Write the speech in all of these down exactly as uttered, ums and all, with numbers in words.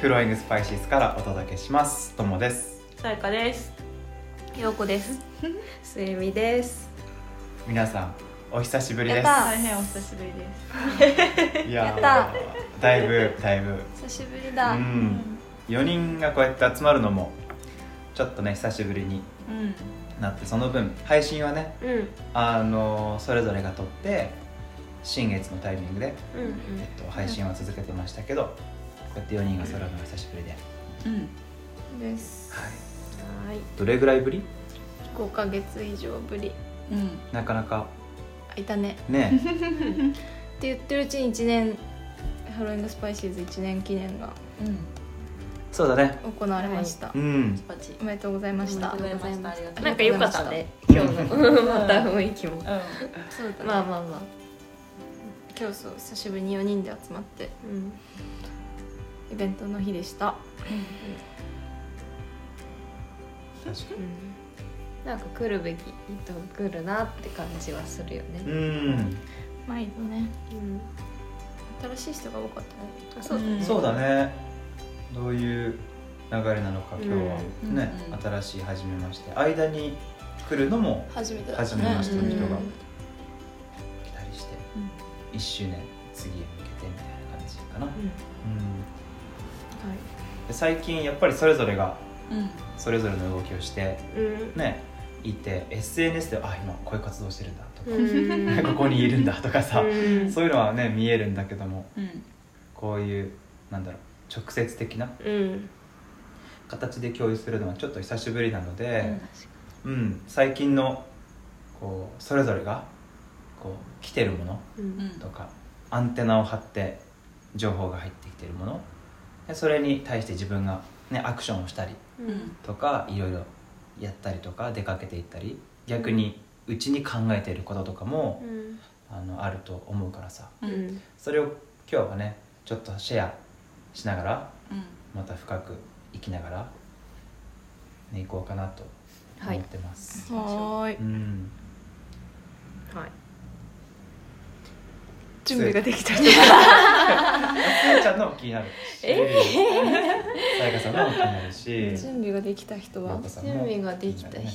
フローイングスパイシーズからお届けします。ともです。さやかです。ようこです。すえみです。皆さんお久しぶりです。大変お久しぶりです。いや、やっただいぶだいぶ久しぶりだ、うん、よにんがこうやって集まるのもちょっとね久しぶりになって、うん、その分配信はね、うん、あのそれぞれが撮って新月のタイミングで、うんうんえっと、配信は続けてましたけど、うん、こうやってよにんが揃うのが久しぶりで、うんうん、です、はい、はい。どれぐらいぶり？ごかげつ以上ぶり、うん、なかなかいたねねって言ってるうちにいちねん、ハロウィングスパイシーズいちねん記念が、うん、そうだね行われました、はい、うん、おめでとうございました。なんか良かったね今日のまた雰囲気も、うんうん、そうだね、まあまあまあ今日そう久しぶりによにんで集まって、うん、イベントの日でした。確かに、うんなんか来るべき人来るなって感じはするよね。うん。毎度ね。うん。新しい人が多かったね。うん、そうだね。どういう流れなのか今日はね、うんうん、新しい始めまして間に来るのも初めてだね。初めましての人が来たりして、うん、いっしゅうねん次へ向けてみたいな感じかな。うん。うんはい、最近やっぱりそれぞれが、うん、それぞれの動きをして、うん、ね。いて エスエヌエス であ今こういう活動してるんだとか、うん、ここにいるんだとかさ、うん、そういうのはね見えるんだけども、うん、こういうなんだろう直接的な形で共有するのはちょっと久しぶりなので、うんうん、最近のこうそれぞれがこう来てるものとか、うん、アンテナを張って情報が入ってきてるものでそれに対して自分が、ね、アクションをしたりとか、うん、いろいろやったりとか出かけていったり逆にうちに考えていることとかも、うん、あのあると思うからさ、うん、それを今日はねちょっとシェアしながら、うん、また深く生きながら、ね、いこうかなと思ってます。はい、うん、はい準備ができたりとかスエちゃんのも気になるしさやかさんのも気になるし準備ができた人は準備ができた人、ね、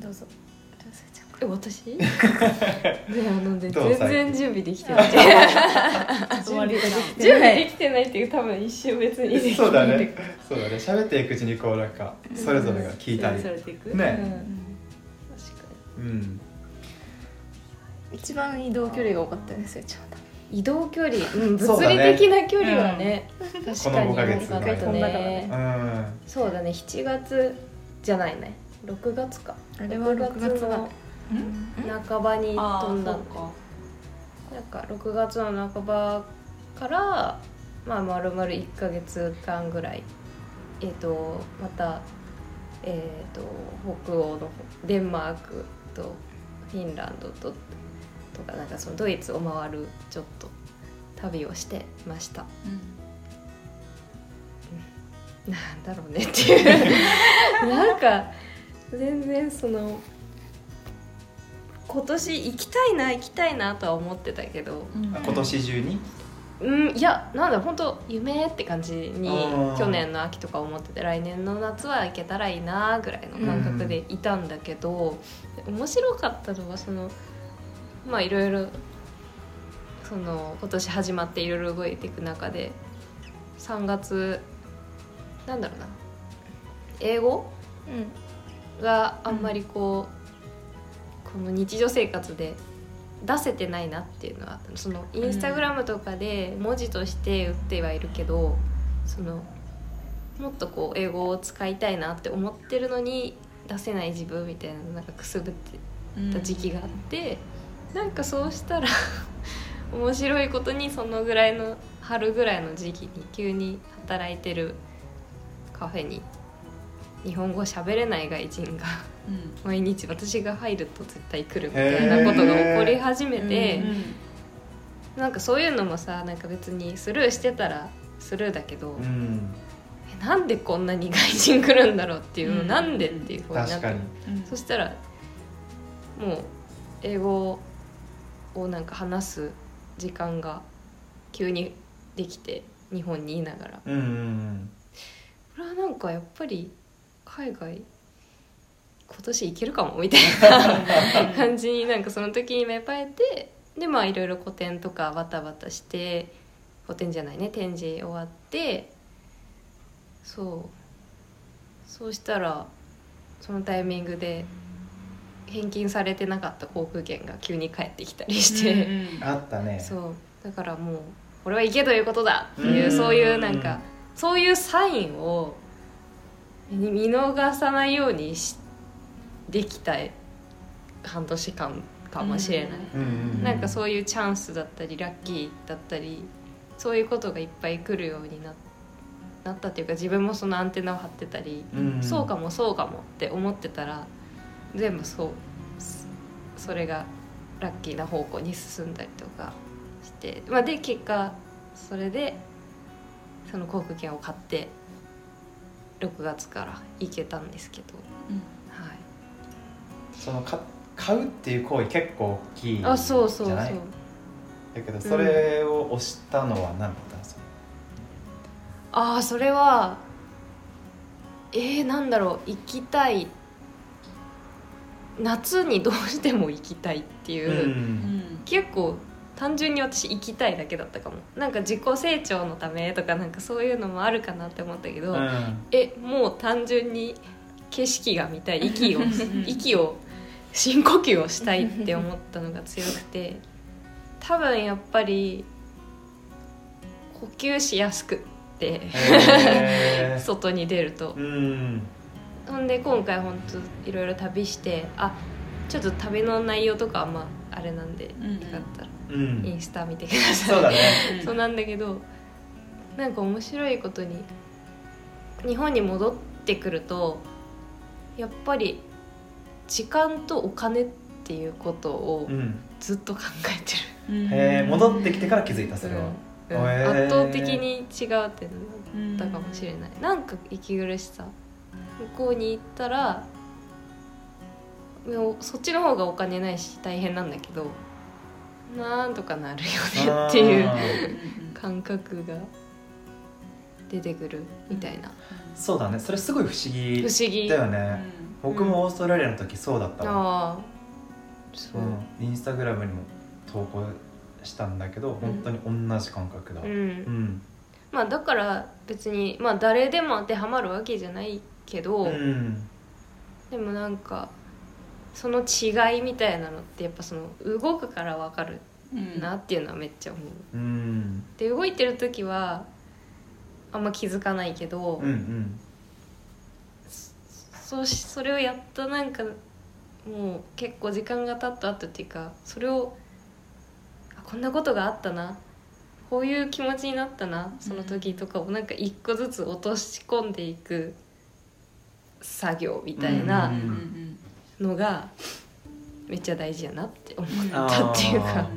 どうぞどうぞちゃんえ、私ねあので全然準備できてない準備できてないっていう多分一瞬別にできてそうだねそうだね喋っていくうちにこうなんかそれぞれが聞いたり、うん、ね、うん、確かにうん一番移動距離が多かったですよ、ちゃんと移動距離、うん、物理的な距離はね、うん、確かに多かったね、このごかげつね、うん、そうだね、しちがつじゃないねろくがつかあれはろくがつの半ばに飛んだのかなんかろくがつの半ばからまあ丸々いっかげつかんぐらいえっ、ー、と、またえっ、ー、と、北欧のデンマークとフィンランドととかなんかそのドイツを回るちょっと旅をしてました、うん、なんだろうねっていうなんか全然その今年行きたいな行きたいなとは思ってたけど、うん、今年中に、うん、いやなんだ本当夢って感じに去年の秋とか思ってて来年の夏は行けたらいいなぐらいの感覚でいたんだけど、うん、面白かったのはそのまあいろいろその今年始まっていろいろ動いていく中でさんがつなんだろうな英語、うん、があんまりこう、うん、この日常生活で出せてないなっていうのはそのインスタグラムとかで文字として打ってはいるけど、うん、そのもっとこう英語を使いたいなって思ってるのに出せない自分みたいななんかくすぶってた時期があって、うんなんかそうしたら面白いことにそのぐらいの春ぐらいの時期に急に働いてるカフェに日本語喋れない外人が毎日私が入ると絶対来るみたいなことが起こり始めてなんかそういうのもさなんか別にスルーしてたらスルーだけどえなんでこんなに外人来るんだろうっていうのなんでっていう風になってそしたらもう英語をなんか話す時間が急にできて日本にいながら、うんうんうん、これはなんかやっぱり海外今年行けるかもみたいな感じになんかその時に芽生えて、でまあいろいろ個展とかバタバタして個展じゃないね展示終わって、そうそうしたらそのタイミングで返金されてなかった航空券が急に返ってきたりして、うんうん、あったね。そうだからもうこれは行けということだっていう、うん、そういうなんかそういうサインを見逃さないようにしできた半年間かもしれない、うんうん、なんかそういうチャンスだったりラッキーだったりそういうことがいっぱい来るようになってなったっていうか、自分もそのアンテナを張ってたり、うん、そうかもそうかもって思ってたら全部そうそれがラッキーな方向に進んだりとかして、まあ、で結果それでその航空券を買ってろくがつから行けたんですけど、うんはい、その買うっていう行為結構大きいじゃない？あ、そうそうそう。だけどそれを推したのは何だったんですか？ああそれはえー、なんだろう行きたい夏にどうしても行きたいっていう、うん、結構単純に私行きたいだけだったかも。なんか自己成長のためとかなんかそういうのもあるかなって思ったけど、うん、えもう単純に景色が見たい息を息を深呼吸をしたいって思ったのが強くて、多分やっぱり呼吸しやすく外に出ると、うん、ほんで今回本当いろいろ旅してあちょっと旅の内容とかはまああれなんで、うん、よかったらインスタ見てください、うん、そうだねそうなんだけどなんか面白いことに日本に戻ってくるとやっぱり時間とお金っていうことをずっと考えてる、うん、へえ戻ってきてから気づいたそれは、うん圧倒的に違うってなったかもしれない、うん、なんか息苦しさ向こうに行ったらそっちの方がお金ないし大変なんだけどなんとかなるよねっていう感覚が出てくるみたいな、うん、そうだねそれすごい不思議だよね、うん、僕もオーストラリアの時そうだったわ、うん、そう、うん、インスタグラムにも投稿したんだけど本当に同じ感覚だ、うんうんまあ、だから別に、まあ、誰でも当てはまるわけじゃないけど、うん、でもなんかその違いみたいなのってやっぱその動くから分かるなっていうのはめっちゃ思う、うん、で動いてる時はあんま気づかないけど、うんうん、そ, それをやったなんかもう結構時間が経った後っていうかそれをこんなことがあったなこういう気持ちになったなその時とかをなんか一個ずつ落とし込んでいく作業みたいなのがめっちゃ大事やなって思ったっていうか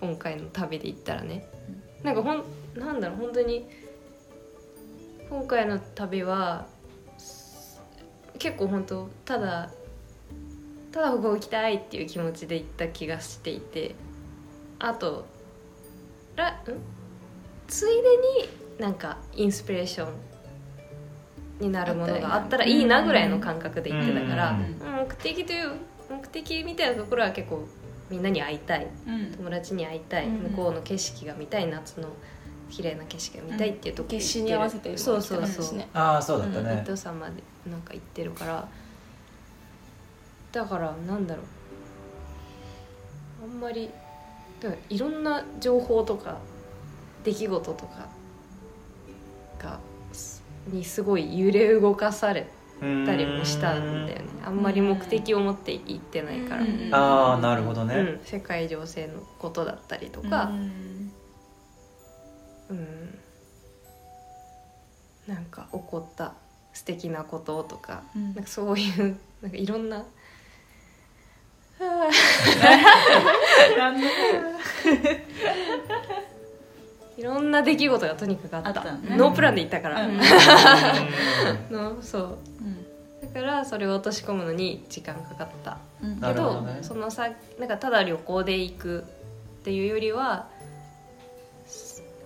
今回の旅で行ったらねなんかほんなんだろう本当に今回の旅は結構本当ただただここ行きたいっていう気持ちで行った気がしていてあとらんついでになんかインスピレーションになるものがあったらいいなぐらいの感覚で行ってたから、うんうん、目的という目的みたいなところは結構みんなに会いたい、うん、友達に会いたい、うん、向こうの景色が見たい夏の綺麗な景色が見たいっていうところで行ってる、うん、景色に合わせてそうそうそう、ね、ああそうだったね伊藤さんまでなんか行ってるからだからなんだろうあんまりいろんな情報とか出来事とかがにすごい揺れ動かされたりもしたんだよねあんまり目的を持って行ってないからあーなるほどね、うん、世界情勢のことだったりとかうん、うん、なんか起こった素敵なこととか、うん、なんかそういうなんかいろんないろんな出来事がとにかくあった、あったね、ノープランで行ったから、うんのそううん、だからそれを落とし込むのに時間かかった、うん、けど、なるほどね、そのさなんかただ旅行で行くっていうよりは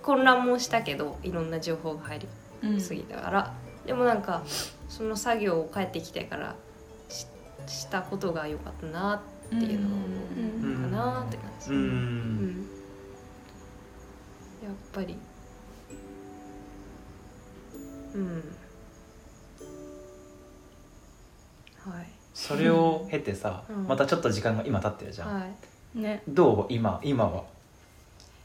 混乱もしたけどいろんな情報が入りすぎたから、うん、でもなんかその作業を帰ってきてから し, したことが良かったなっていうのを思うかなって感じ、うんうんうん、やっぱりうんはい、それを経てさ、うん、またちょっと時間が今経ってるじゃん、はいね、どう今今は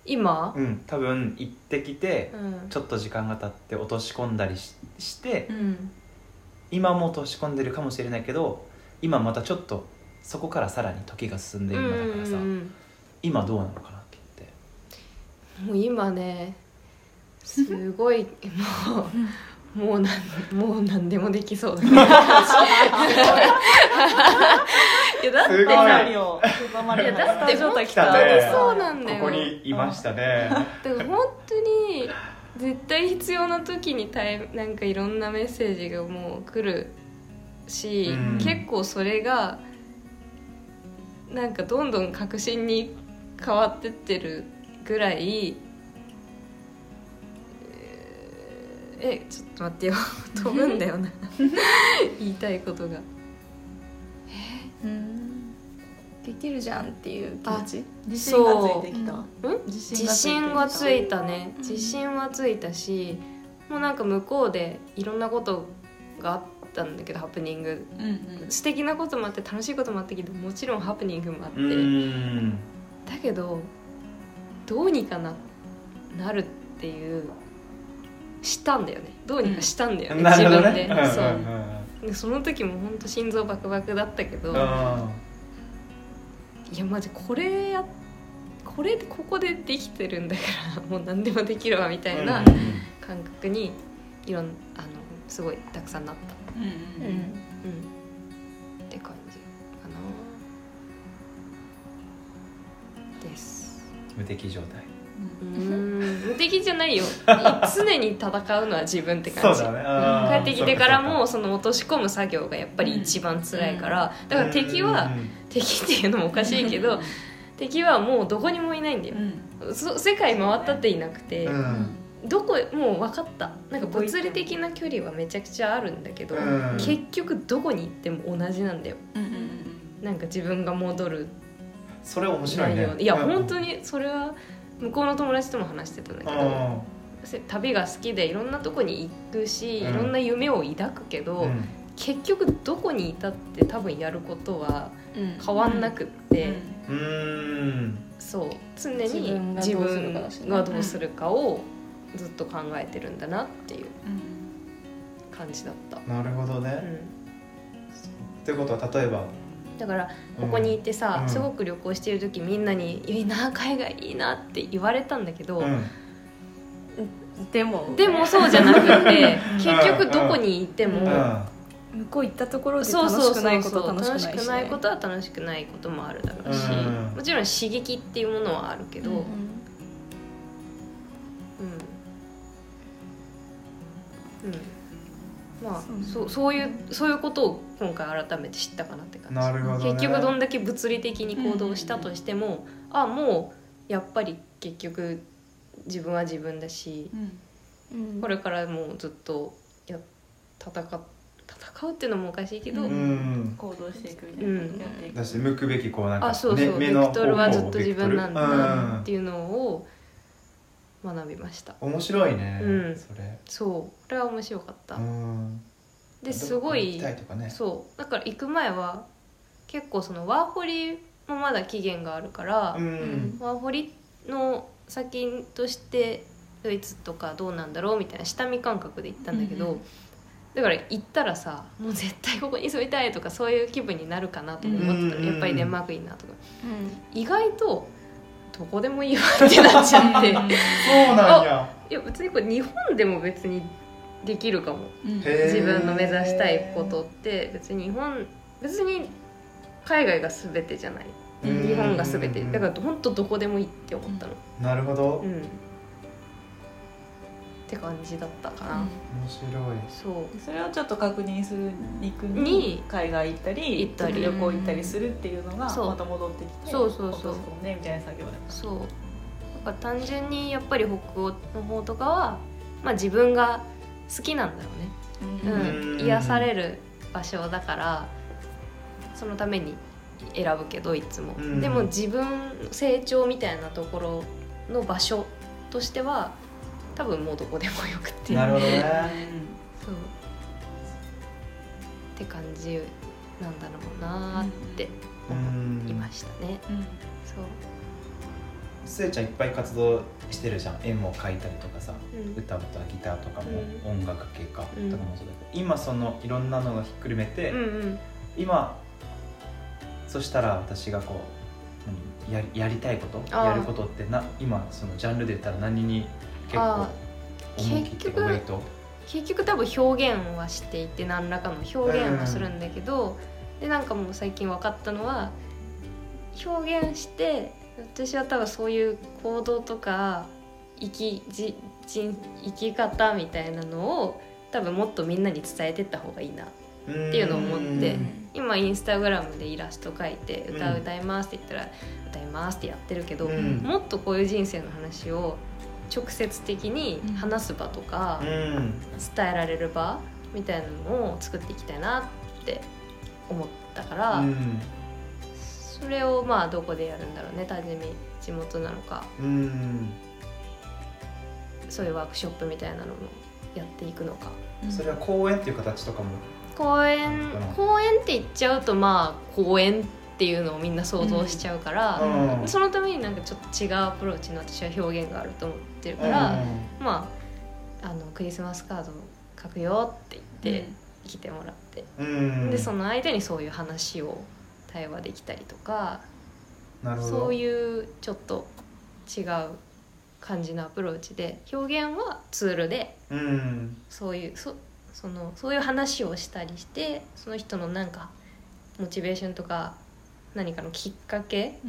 今、うん、多分行ってきて、うん、ちょっと時間が経って落とし込んだり し, して、うん、今も落とし込んでるかもしれないけど今またちょっとそこからさらに時が進んでる今だからさ、うんうん、今どうなのかなって言ってもう今ねすごいもうもう何もう何でもできそうだね。いやだってさ、いよいやだってもう来たね。そうなんだよ。ここにいましたね。だから本当に絶対必要な時になんかいろんなメッセージがもう来るし、うん、結構それがなんかどんどん確信に変わってってるぐらい。え、ちょっと待ってよ飛ぶんだよな言いたいことがえうんできるじゃんっていう気持ち自信がついてきた、うん、自信がついたね、うん、自信はついたしもうなんか向こうでいろんなことがあったんだけどハプニング、うんうん、素敵なこともあって楽しいこともあったけどもちろんハプニングもあってうんだけどどうにか な, なるっていうしたんだよねどうにかしたんだよね、うん、自分で、ねそううんうん、その時も本当心臓バクバクだったけど、うん、いやマジこれやこれここでできてるんだからもう何でもできるわみたいな感覚にいろんあのすごいたくさんなった、うんうんうんうん、って感じかなです無敵状態うん無敵じゃないよ常に戦うのは自分って感じそうだ、ね、帰ってきてからもその落とし込む作業がやっぱり一番辛いから、うん、だから敵は、うん、敵っていうのもおかしいけど敵はもうどこにもいないんだよ、うん、世界回ったっていなくて、うん、どこもう分かったなんか物理的な距離はめちゃくちゃあるんだけど、うん、結局どこに行っても同じなんだよ、うん、なんか自分が戻るそれ面白いねいや、うん、本当にそれは向こうの友達とも話してたんだけど旅が好きでいろんなとこに行くし、うん、いろんな夢を抱くけど、うん、結局どこにいたって多分やることは変わんなくって、うんうん、そう常に自分がどうするかをずっと考えてるんだなっていう感じだった、うん、なるほどね、うん、ってことは例えばだからここにいてさ、うん、すごく旅行してる時みんなにいいな海外いいなって言われたんだけど、うん、でもでもそうじゃなくて結局どこにいても、うん、向こう行ったところで楽しくないことは楽しくないし、ね、そうそうそう楽しくないことは楽しくないこともあるだろうし、うん、もちろん刺激っていうものはあるけど、うんうんうんまあ、そう、そういう、そういうことを今回改めて知ったかなって感じ。なるほどね。結局どんだけ物理的に行動したとしても、うん、あもうやっぱり結局自分は自分だし、うんうん、これからもうずっとや戦、戦うっていうのもおかしいけど、うん、行動していくみたいなことやっていく、うん、だし向くべきこうなんか、あ、そうそう、ベクトルはずっと自分なんだなっていうのを学びました。面白いね、うん、それ。そう、これは面白かった。うんですごい、行きたいとかね、そうだから行く前は結構そのワーホリもまだ期限があるから、うん、ワーホリの先としてドイツとかどうなんだろうみたいな下見感覚で行ったんだけど、うん、だから行ったらさもう絶対ここに住みたいとかそういう気分になるかなと思ってたら、うん、やっぱりデンマークいいなとか、うん、意外とどこでもいいわってなっちゃってそうなんやいや別にこれ日本でも別にできるかも、うん、自分の目指したいことって別に日本別に海外が全てじゃない日本が全てだからほんとどこでもいいって思ったの、うん、なるほど、うん、って感じだったかな、うん、面白い そうそれをちょっと確認する肉に海外行ったり行ったり旅行行ったりするっていうのがまた戻ってきてそうそうそう落とし込んでみたいな作業だからそうか単純にやっぱり北欧の方とかは、まあ、自分が好きなんだろうね、うんうん、癒される場所だからそのために選ぶけどいつも、うん、でも自分成長みたいなところの場所としては多分もうどこでもよくて、なるほどねそうって感じなんだろうなって思いましたね、うんうん、そうスエちゃんいっぱい活動してるじゃん、絵も描いたりとかさ、うん、歌とかギターとかも、うん、音楽系かとかもそうだけど、今そのいろんなのがひっくるめて、うんうん、今そしたら私がこう や, やりたいことやることってな、今そのジャンルで言ったら何に結構重きって覚えると結局多分表現はしていて何らかの表現はするんだけど、うん、でなんかもう最近分かったのは表現して私は多分そういう行動とか生 き, じじ生き方みたいなのを多分もっとみんなに伝えてった方がいいなっていうのを思って、今インスタグラムでイラスト描いて歌歌いますって言ったら歌いますってやってるけど、うん、もっとこういう人生の話を直接的に話す場とか、うん、伝えられる場みたいなのを作っていきたいなって思ったから、うん、それをまあどこでやるんだろうね、単純に地元なのか、うん、そういうワークショップみたいなのもやっていくのか、それは公演っていう形とかも公園、公園って言っちゃうとまあ公園っていうのをみんな想像しちゃうから、うんうん、そのためになんかちょっと違うアプローチの私は表現があると思ってるから、うん、まあ、あのクリスマスカード書くよって言って来てもらって、うん、でその間にそういう話を対話できたりとか、なるほど、そういうちょっと違う感じのアプローチで表現はツールで、うん、そういうそそのそういう話をしたりしてその人のなんかモチベーションとか何かのきっかけ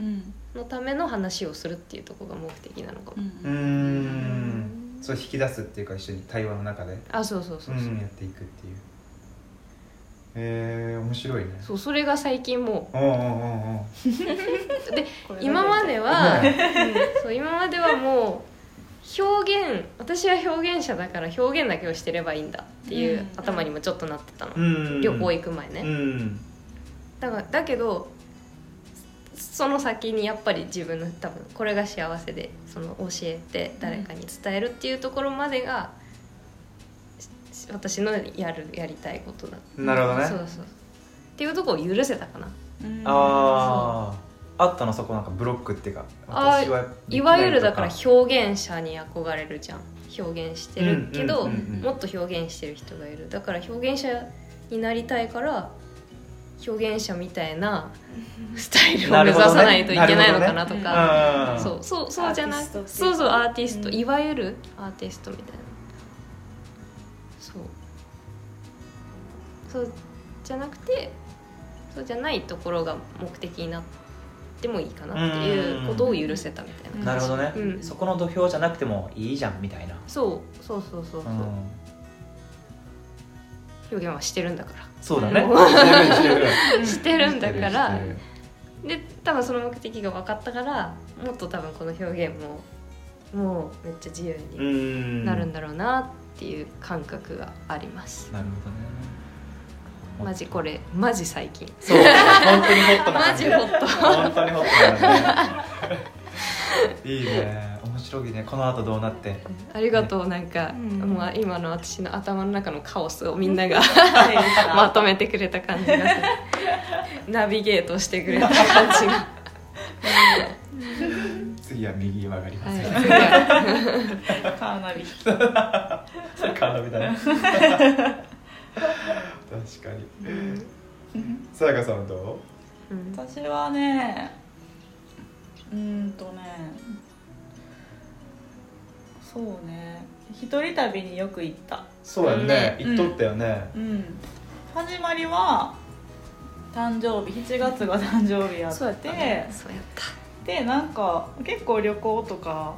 のための話をするっていうところが目的なのかも、うん、うーんそう引き出すっていうか一緒に対話の中であそうそうそうそう、うん、やっていくっていうえー、面白いね。そうそれが最近もうおうおうおうで今までは、うん、そう今まではもう表現私は表現者だから表現だけをしてればいいんだっていう頭にもちょっとなってたの、うん、旅行行く前ね、うん、だからだけどその先にやっぱり自分の多分これが幸せでその教えて誰かに伝えるっていうところまでが、うん、私のやるやりたいことだったなるほどねそうそうっていうところを許せたかな、うん、あああったのそこなんかブロックっていうか私はいわゆるだから表現者に憧れるじゃん表現してるけど、うんうんうんうん、もっと表現してる人がいるだから表現者になりたいから表現者みたいなスタイルを目指さないといけないのかなとか、そうそうそうじゃないそうそうアーティスト、うん、いわゆるアーティストみたいなそうそうじゃなくてそうじゃないところが目的になってでもいいかなっていうことを許せたみたいな感じ、うん、なるほどね、うん、そこの土俵じゃなくてもいいじゃんみたいなそうそうそうそうそう、うん、表現はしてるんだからそうだねしてるんだからで多分その目的が分かったからもっと多分この表現ももうめっちゃ自由になるんだろうなっていう感覚がありますなるほどねマジこれマジ最近そう本当にホットな感じマジホット本当にホットな感じいいね面白いねこの後どうなってありがとう、ね、なんか、うん、もう今の私の頭の中のカオスをみんながまとめてくれた感じがするナビゲートしてくれた感じが次は右曲がりますよ、ねはい、カーナビそれカーナビだね確かに、うん、さやかさんどう、うん、私はねうーんとねそうね一人旅によく行ったそうやね、うん、行っとったよね、うんうん、始まりは誕生日しちがつが誕生日やってそうやった、ね、そうやったでなんか結構旅行とか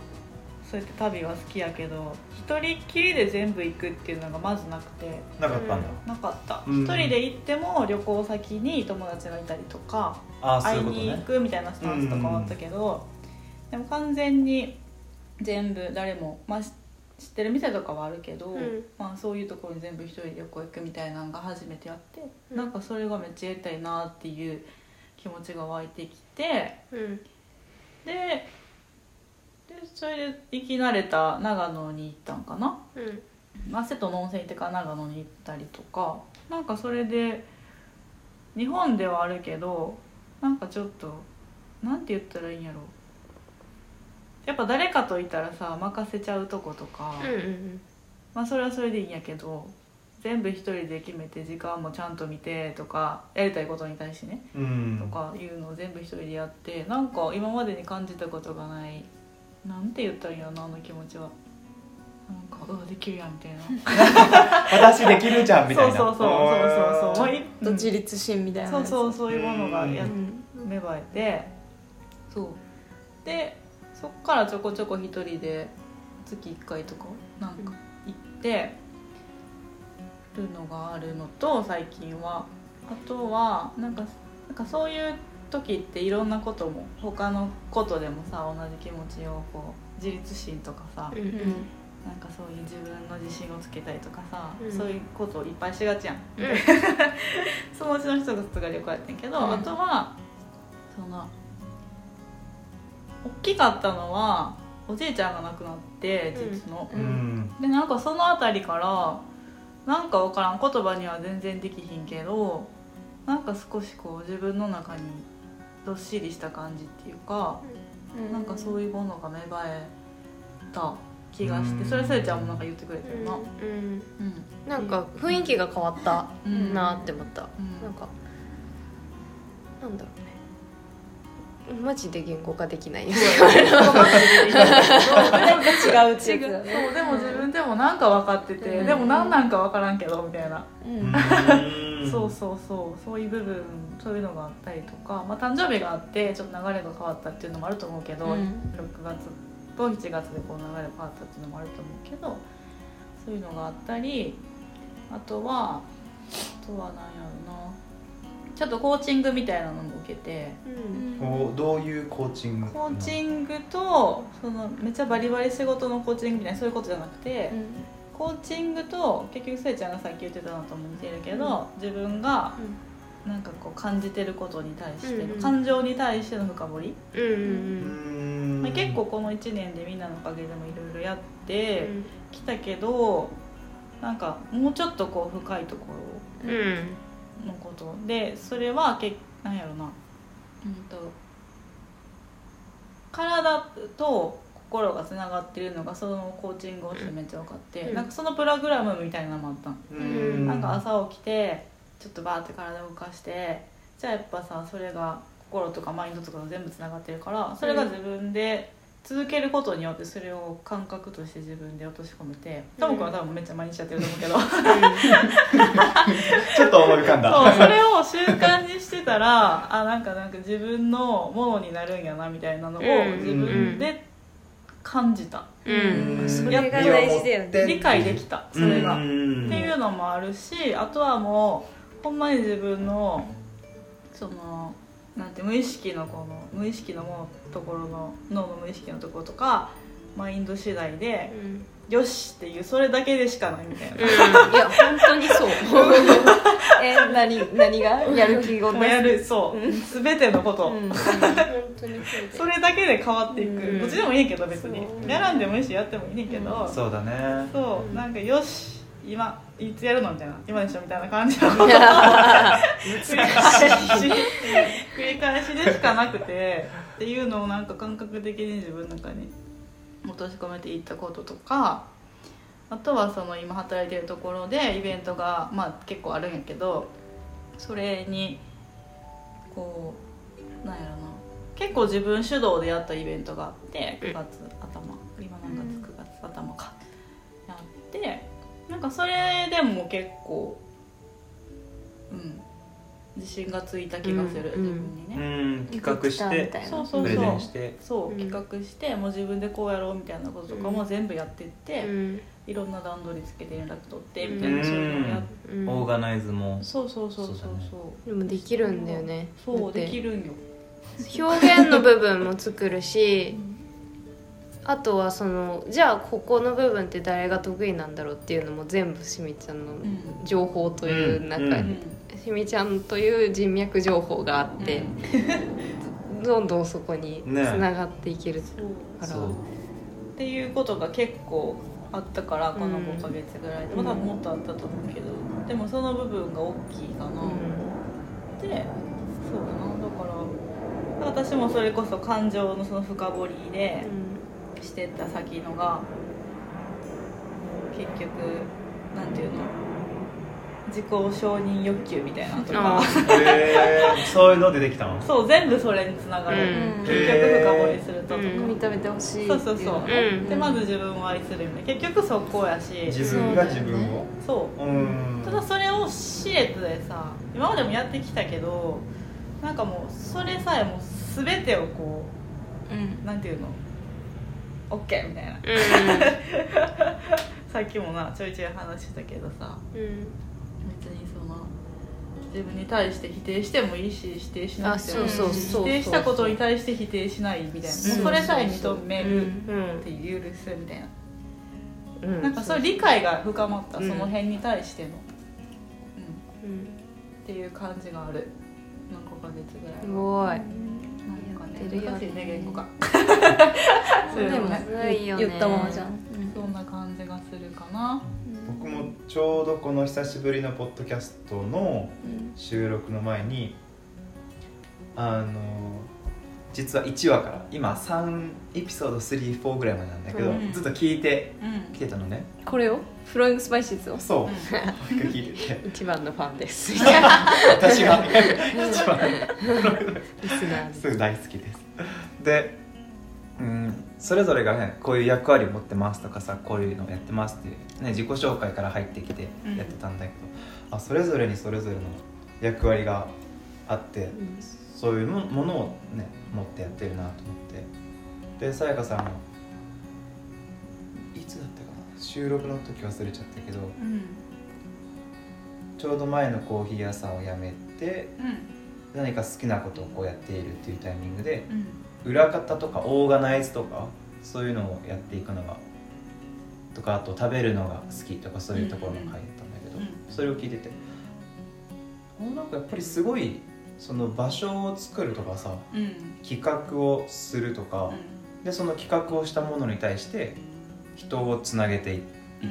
そうやって旅は好きやけど一人きりで全部行くっていうのがまずなくてなかったんだなかった、うん、一人で行っても旅行先に友達がいたりとかあそういうこと、ね、会いに行くみたいなスタンスとかはあったけど、うんうん、でも完全に全部誰も、まあ、知ってる店とかはあるけど、うんまあ、そういうところに全部一人で旅行行くみたいなのが初めてやって、うん、なんかそれがめっちゃやりたいなっていう気持ちが湧いてきて、うん、で、でそれで行き慣れた長野に行ったんかな、うん、瀬戸の温泉行ってから長野に行ったりとか、なんかそれで日本ではあるけどなんかちょっとなんて言ったらいいんやろ、やっぱ誰かといたらさ任せちゃうとことか、うんうんうん、まあそれはそれでいいんやけど全部一人で決めて時間もちゃんと見てとかやりたいことに対してね、うん、とかいうのを全部一人でやって、なんか今までに感じたことがない、なんて言ったらいいんやろな、あの気持ちはなんかうわできるやんみたいな私できるじゃんみたいな、そうそうそうそうそうそう、自立心みたいな、そうそうそういうものがや、うん、芽生えて、そうでそっからちょこちょこ一人で月いっかいとかなんか行ってるのがあるのと、最近はあとはなんか、なんかそういう時っていろんなことも他のことでもさ同じ気持ちをこう自立心とかさ、うんうん、なんかそういう自分の自信をつけたりとかさ、うん、そういうことをいっぱいしがちやん、うん、そのうちの一つが旅行やってんけど、うん、あとはその大きかったのはおじいちゃんが亡くなって実の、うんうん、でなんかそのあたりからなんか分からん、言葉には全然できひんけどなんか少しこう自分の中にどっしりした感じっていうか、うん、なんかそういうものが芽生えた気がして、うん、それさえちゃんもなんか言ってくれてるな、うんうんうん、なんか雰囲気が変わったなって思った、うんうん、なんかなんだろうね、マジで言語化できないよ。でも違う違う。そうでも自分でもなんか分かってて、うん、でも何なんか分からんけどみたいな。うん、そうそうそうそういう部分そういうのがあったりとか、まあ誕生日があってちょっと流れが変わったっていうのもあると思うけど、うん、ろくがつとしちがつでこう流れが変わったっていうのもあると思うけど、そういうのがあったり、あとはあとは何やろな。ちょっとコーチングみたいなのも受けて、うん、どういうコーチング？コーチングとそのめっちゃバリバリ仕事のコーチングみたいなそういうことじゃなくて、うん、コーチングと結局さえちゃんがさっき言ってたのとも似てるけど、うん、自分がなんかこう感じてることに対して、うん、感情に対しての深掘り、うんうんまあ、結構このいちねんでみんなのおかげでもいろいろやってきたけど、なんかもうちょっとこう深いところを、うんのことで、それはけなんやろな、うんと、体と心がつながってるのがそのコーチングをしてめっちゃ分かって、うん、なんかそのプログラムみたいなのもあったの、うん、なんか朝起きてちょっとバーって体を動かしてじゃあやっぱさそれが心とかマインドとかと全部つながってるから、それが自分で続けることによってそれを感覚として自分で落とし込めて、ともくんは多分めっちゃ毎日やってると思うけど、うん、ちょっと思い浮かんだ。そう、それを習慣にしてたらあなんかなんか自分のものになるんやなみたいなのを自分で感じた、うんうん、それが大事だよね。理解できたそれが、うん、っていうのもあるし、あとはもうほんまに自分のそのなんて無意識のこの無意識のもところの脳の無意識のところとかマインド次第で、うん、よしっていうそれだけでしかないみたいな、うん、いや本当にそうえ 何, 何がやる気をやるそう全てのこと、うん、それだけで変わっていく、うん、どっちでもいいけど別にやらんでもいいしやってもいいねんけど、うん、そうだねそうなんかよし今いつやるのみたいな今でしょみたいな感じのことを繰り返し繰り返しでしかなくてっていうのをなんか感覚的に自分の中に落とし込めていったこととか、あとはその今働いてるところでイベントがまあ結構あるんやけど、それにこうなんやろな結構自分主導でやったイベントがあってくがつあたま今何月くがつあたまかやって。なんかそれでも結構、うん、自信がついた気がする、うん、自分にね、うん、企画してそうそうそうプレゼンしてそう、うん、企画してもう自分でこうやろうみたいなこととかも全部やってって、うん、いろんな段取りつけて連絡取ってみたいな、うん、そういうのをやって、うん、オーガナイズもそうそうそうそうそう、ね、でもできるんだよね。そうできるんよ。表現の部分も作るしあとはそのじゃあここの部分って誰が得意なんだろうっていうのも全部しみちゃんの情報という中に、うんうん、しみちゃんという人脈情報があって、うん、どんどんそこに繋がっていけるから、ね、っていうことが結構あったからこのごかげつぐらいで、うん、まだもっとあったと思うけど、うん、でもその部分が大きいかな、うん、でそうだなだから私もそれこそ感情のその深掘りで、うん、してった先のが結局なんていうの自己承認欲求みたいなとかへーそういうの出てきたのそう全部それにつながる、うん、結局深掘りするととか、うん、認めてほしいそうそうそう、うん、でまず自分を愛するみたいな結局そこやし自分が自分をそう、うん、ただそれをシレットでさ今までもやってきたけどなんかもうそれさえもう全てをこう、うん、なんていうの OK みたいな、うん、さっきもなちょいちょい話してたけどさ、うん別にその自分に対して否定してもいいし否定しなくてもいいし否定したことに対して否定しないみたいなそれさえ認めるっていう許すみたいな、うんうん、なんかそういう理解が深まった、うん、その辺に対しての、うんうんうん、っていう感じがある何個か月ぐらいすごいなんかね難しいね言語がでも言ったままじゃん、うん、そんな感じがするかな僕もちょうどこの久しぶりのポッドキャストの収録の前に、うん、あの実はいちわから今さんエピソードさん、よんぐらいまでなんだけど、うん、ずっと聞いてきてたのね、うん、これをフローイングスパイシーズをそう、うん、僕聞いてて一番のファンです私が一番リスナーす大好きですで、うんそれぞれがね、こういう役割を持ってますとかさ、こういうのをやってますっていう、ね、自己紹介から入ってきてやってたんだけど、うん、あそれぞれにそれぞれの役割があって、うん、そういうものをね、持ってやってるなと思ってで、さやかさんもいつだったかな収録の時忘れちゃったけど、うん、ちょうど前のコーヒー屋さんを辞めて、うん、何か好きなことをこうやっているっていうタイミングで、うん裏方とかオーガナイズとかそういうのをやっていくのがとかあと食べるのが好きとかそういうところの回だったんだけど、うんうん、それを聞いててなんかやっぱりすごいその場所を作るとかさ、うん、企画をするとか、うん、でその企画をしたものに対して人をつなげていっ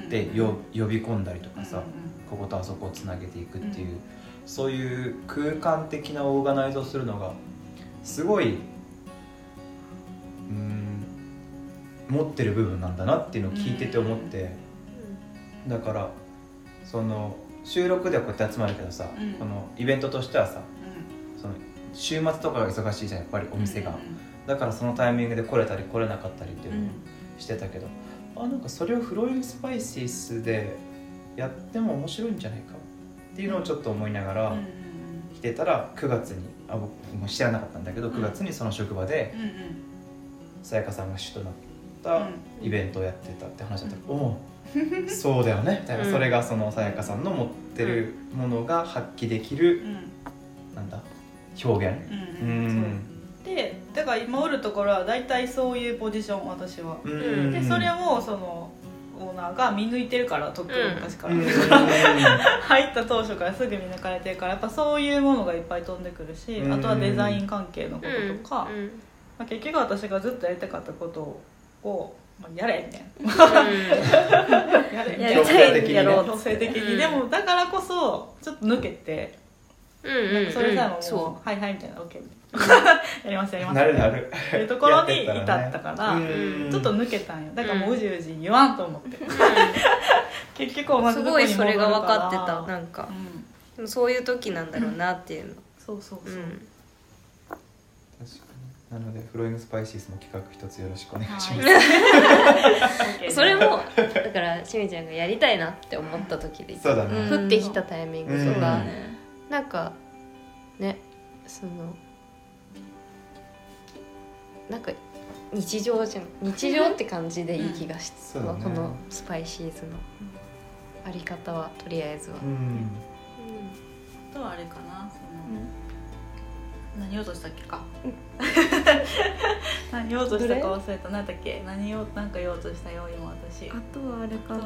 て、うん、よ呼び込んだりとかさ、うん、こことあそこをつなげていくっていう、うん、そういう空間的なオーガナイズをするのがすごい持ってる部分なんだなっていうのを聞いてて思って、うん、だからその収録ではこうやって集まるけどさ、うん、このイベントとしてはさ、うん、その週末とかが忙しいじゃんやっぱりお店が、うん、だからそのタイミングで来れたり来れなかったりっていうのをしてたけど、うん、あなんかそれをフローリングスパイシースでやっても面白いんじゃないかっていうのをちょっと思いながら来てたらくがつにあ僕も知らなかったんだけどくがつにその職場でさやかさんが主となってイベントをやってたって話だったら、うん、おうそうだよねみたいな、うん、それがそのさやかさんの持ってるものが発揮できる、うん、なんだ表現、うんうん、でだから今おるところはだいたいそういうポジション私は、うん、でそれをそのオーナーが見抜いてるから特に昔から、うん、入った当初からすぐ見抜かれてるからやっぱそういうものがいっぱい飛んでくるし、うん、あとはデザイン関係のこととか、うんうんまあ、結局私がずっとやりたかったことををやれみたいな、うん、やれみたいな強制的に、ね、強制的に、うん、でもだからこそちょっと抜けて、うん、なんかそれさえも、うん、そうはいはいみたいな OK みたいなやりますやりますなるなるっていうところに至ったから、ね、ちょっと抜けたんよだからもううじうじ言わんと思って、うん、結局同じとこに戻るからすごいそれが分かってたなんか、うん、でもそういう時なんだろうなっていうの、うん、そうそうそう、うんなのでフローイングスパイシースの企画一つよろしくお願いします、はい、それもだからしみちゃんがやりたいなって思った時でそうだね降ってきたタイミングとか、ね、なんかねそのなんか日常じゃん日常って感じでいい気がして、うんね、このスパイシーズのあり方はとりあえずは、うんうん、あとはあれかなその、うん何をとしたっけか、うん、何をとしたか忘れた。何だっけ、何をなんか言おうとしたよ今私。あとはあれかな、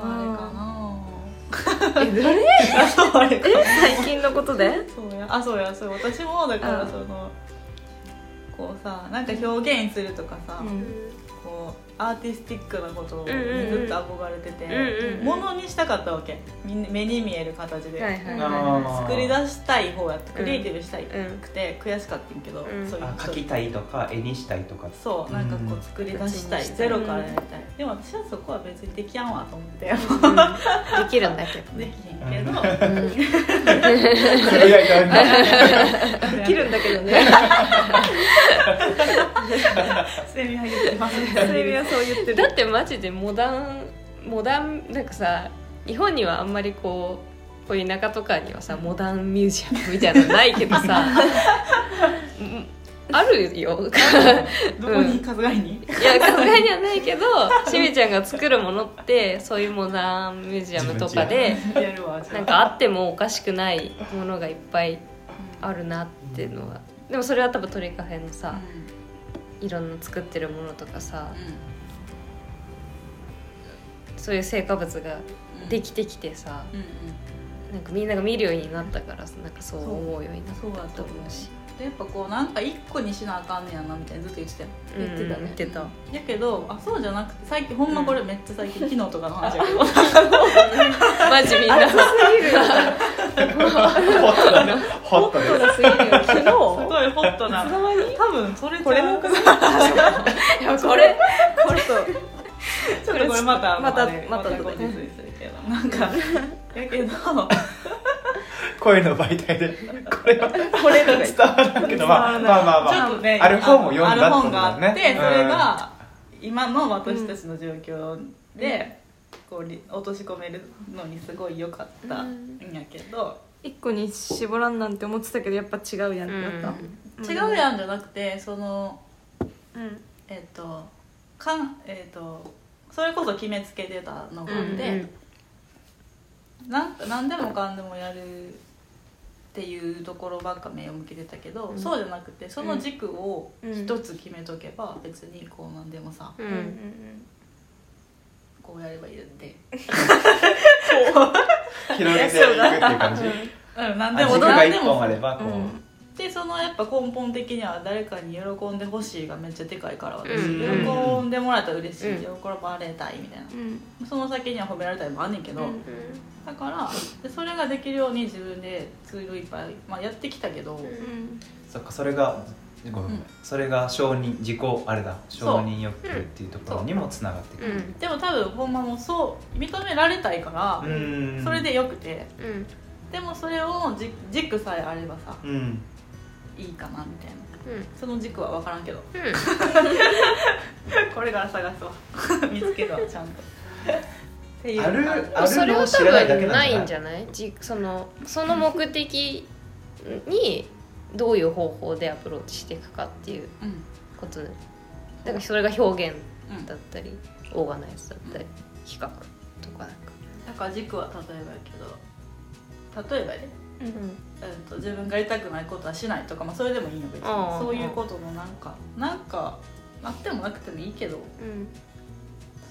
あとはあれかなえどれあとはあれかな最近のことでそうや、あそうや、そう私もだからそのこうさ、なんか表現するとかさ、うん、こうアーティスティックなことにずっと憧れてて、もの、うんうん、にしたかったわけ、目に見える形で、はいはいはい、作り出したい方やって、クリエイティブしたいくて、うん、悔しかったんけど、うん、そういう描きたいとか絵にしたいとか、そうなんかこう作り出したい、うん、ゼロからやりたい、うん、でも私はそこは別にできやんわと思って、うん、できるんだけどね、できへんけど、うん、できるんだけどねセミは言ってますね。セミはそう言ってる。だってマジでモダン、モダンなんかさ、日本にはあんまりこうこういう田舎とかにはさ、モダンミュージアムみたいなのないけどさ、あるよ。どこに、春日井に？いや春日井にはないけど、しみちゃんが作るものってそういうモダンミュージアムとかでなんかあってもおかしくないものがいっぱいあるなっていうのは。でもそれは多分トリカフェのさ、うんいろんな作ってるものとかさ、うん、そういう成果物ができてきてさ、うんうん、なんかみんなが見るようになったからさ、なんかそう思うようになったと思うし、でやっぱこうなんか一個にしなあかんねやなみたいなずっと言ってたよ、うん、言ってたね、言ってただけど、あそうじゃなくて最近ほんまこれめっちゃ最近、うん、昨日とかの話やけどマジみんな熱すぎるよホットだね、ホットですぎるよ、昨日すごいホットな、いつの間に多分それこれのくないやこれこれちょっとこれまたまたまた後でにするけど、なんかやけど声の媒体でこれはこれ伝わらんけど、まあまあまあまあ、ちょっとね、ある本も読んだってことだね。ある本があって、それが今の私たちの状況でこう落とし込めるのにすごい良かったんやけど、一個に絞らんなんて思ってたけどやっぱ違うやんってなった。違うやんじゃなくて、そのえっとかんえっとそれこそ決めつけてたのがあって、なん何でもかんでもやる。っていうところばっか目を向けてたけど、うん、そうじゃなくてその軸を一つ決めとけば別にこうなんでもさ、うんうんうん、こうやればいいんで広げていくっていう感じ、うんうん、何でも軸が一本あればこう、うん、でそのやっぱ根本的には誰かに喜んでほしいがめっちゃでかいから私、うん、喜んでもらえたら嬉しい、うん、喜ばれたいみたいな、うん、その先には褒められたりもあんねんけど、うんうん、だからそれができるように自分でツールいっぱい、まあ、やってきたけど、うん、そっか、それがごめん、うん、それが承認自己あれだ承認欲求っていうところにもつながってくる、うん、でも多分ほんまもそう認められたいから、うん、それでよくて、うん、でもそれをじ軸さえあればさ、うん、いいかなみたいな、うん、その軸は分からんけど、うん、これから探すわ見つけるわちゃんとあるあるそれは多分ないんじゃない？その、その目的にどういう方法でアプローチしていくかっていうことで、だからそれが表現だったり、うん、オーガナイズだったり、うん、企画とかなんか。だから軸は例えばやけど、例えばね、うんうん、と自分がやりたくないことはしないとか、まあ、それでもいいの別に、そういうことのなんかなんかあってもなくてもいいけど、うん、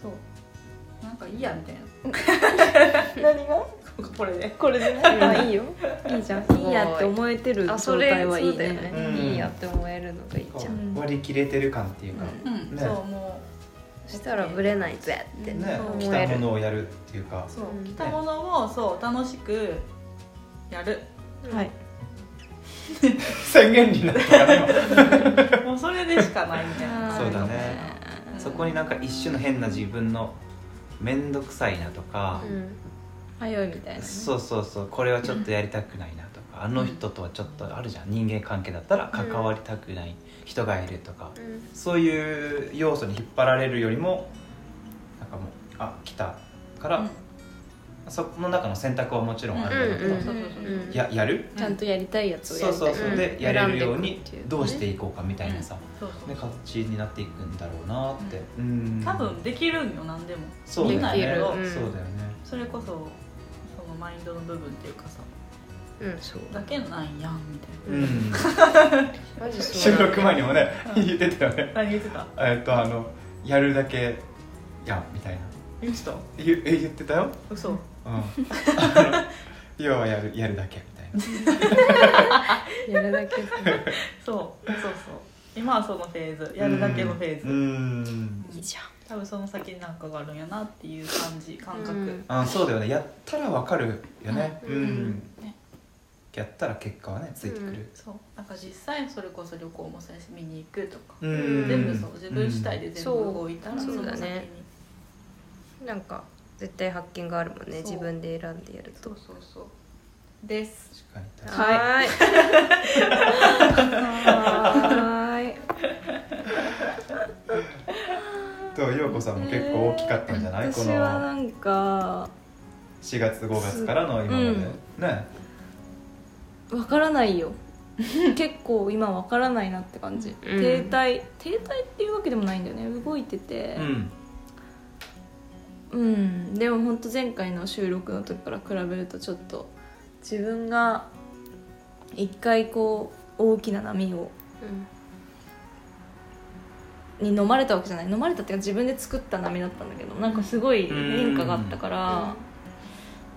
そう。なんかいいやみたいな何がこれでこれでねあいいよいいじゃん、いいやって思えてる状態はいいね、うん、いいやって思えるのがいいじゃん、割り切れてる感っていうか、うんうんね、そうもうしたらブレないぜって、ねね、来たものをやるっていうか、そう、うん、来たものをそう楽しくやる、うん、はい宣言になったからもうそれでしかないみたいなそうだね、うん、そこになんか一種の変な自分のめんどくさいなとか、うん、迷いみたいな、ね、そうそうそう、これはちょっとやりたくないなとか、うん、あの人とはちょっとあるじゃん、人間関係だったら関わりたくない人がいるとか、うん、そういう要素に引っ張られるよりもなんかもうあ来たから、うん、その中の選択はもちろんあるけど、うん、や, やるちゃんとやりたいやつをやりたい、そうそうそうで、うん、やれるようにどうしていこうかみたいなさ、うん、そうそうで形になっていくんだろうなって、うん、多分できるんよ何でも、そうだよね、そうだよね、それこそそのマインドの部分っていうかさ、うん、そうだけなんやんみたいな、うん、マジそう収録前にもね、言ってたよね。何言ってた？えっと、あの、やるだけやんみたいな言ってた？言、え、言ってたよ。嘘。うん要はやる、やるだけみたいなやるだけそう、そうそう、今はそのフェーズ、やるだけのフェーズ、うん、いいじゃん。多分その先に何かがあるんやなっていう感じ、感覚、うん、あ、そうだよね、やったらわかるよね、うん、うんうんね、やったら結果はね、ついてくる、うん、そう、なんか実際それこそ旅行も最初見に行くとか、うん、全部そう、自分主体で全部動いたら、うん、そ, うそうだね、なんか絶対発見があるもんね、自分で選んでやると。そうそうそうです。はい。はい。と陽子さんも結構大きかったんじゃない？えー、この私はなんかしがつごがつからの今まで、うん、ね。わからないよ。結構今わからないなって感じ。うん、停滞停滞っていうわけでもないんだよね。動いてて。うんうん、でも本当前回の収録の時から比べるとちょっと自分が一回こう大きな波を、うん、に飲まれたわけじゃない、飲まれたっていうか自分で作った波だったんだけど、なんかすごい変化があったから、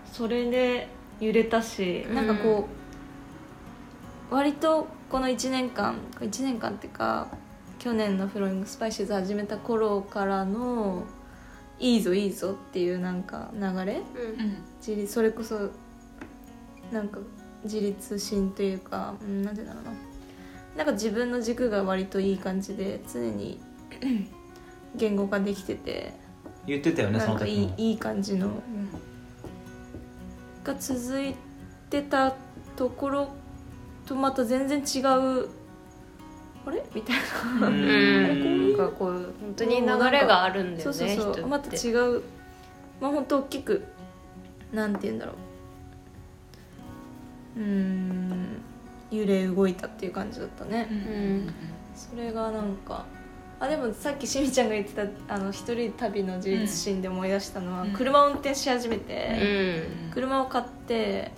うん、それで揺れたし、うん、なんかこう割とこのいちねんかんいちねんかんっていうか去年のフローイングスパイシーズ始めた頃からのいいぞいいぞっていうなんか流れ、うん、自立、それこそなんか自立心というか、うん、なんて言うんだろうな、なんか自分の軸が割といい感じで常に言語化できてて、言ってたよね、その時もいい感じの、うん、が続いてたところとまた全然違うあれみたいな、うんなんかこう本当に流れがあるんだよね。そうそうそう、また違う、まあ本当大きくなんて言うんだろう、うーん揺れ動いたっていう感じだったね。うんそれがなんかあでもさっきしみちゃんが言ってたあの一人旅の自立心で思い出したのは、うん、車を運転し始めて、うん、車を買って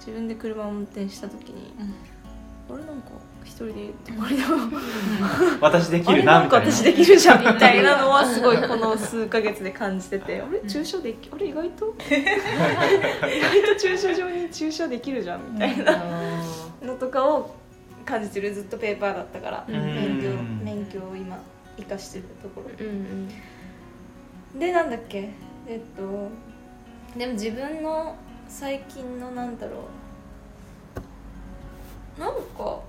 自分で車を運転した時に、うん、あれなんか一人でこれで私できるなみたいな、私できるじゃんみたいなのはすごいこの数ヶ月で感じてて、あれ駐車でき、あれ意外と意外と駐車場に駐車できるじゃんみたいなのとかを感じてる。ずっとペーパーだったから免許免許を今生かしてるところ、うんうん、でなんだっけえっとでも自分の最近のなんだろうなんか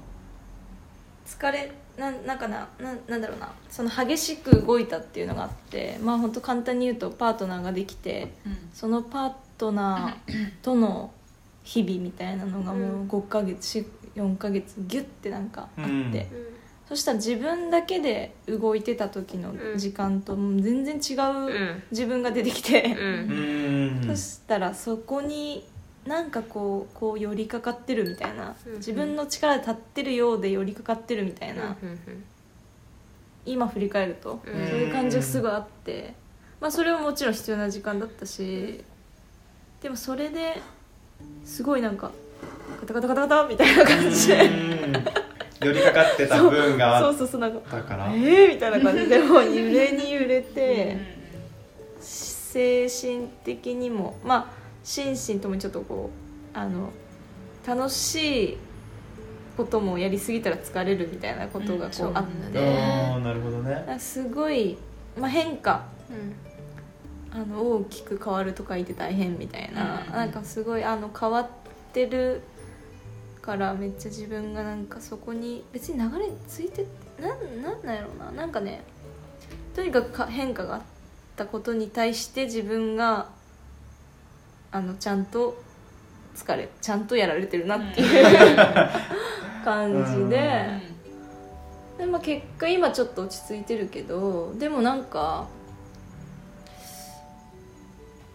疲れななんかな、な、なんだろうな、その激しく動いたっていうのがあって、まあ本当簡単に言うとパートナーができて、うん、そのパートナーとの日々みたいなのがもうごかげつ、うん、よんかげつギュッてなんかあって、うん、そしたら自分だけで動いてた時の時間と全然違う自分が出てきて、うん、そしたらそこになんかこう、こう寄りかかってるみたいな、自分の力で立ってるようで寄りかかってるみたいな、今振り返るとそういう感じがすごいあって、まあそれはもちろん必要な時間だったし、でもそれですごいなんかカタカタカタカタみたいな感じで寄りかかってた分があったからえーみたいな感じでもう揺れに揺れて、精神的にもまあ心身ともちょっとこうあの楽しいこともやりすぎたら疲れるみたいなことがこう、うん、あって、あ、なるほどね、すごい、まあ、変化、うん、あの大きく変わるとか言って大変みたいな、うん、なんかすごいあの変わってるからめっちゃ自分がなんかそこに別に流れついてなんなんなんやろうな、なんかねとにかくか変化があったことに対して自分があのちゃんと疲れちゃんとやられてるなっていう、うん、感じで、うん、でまあ、結果今ちょっと落ち着いてるけど、でもなんか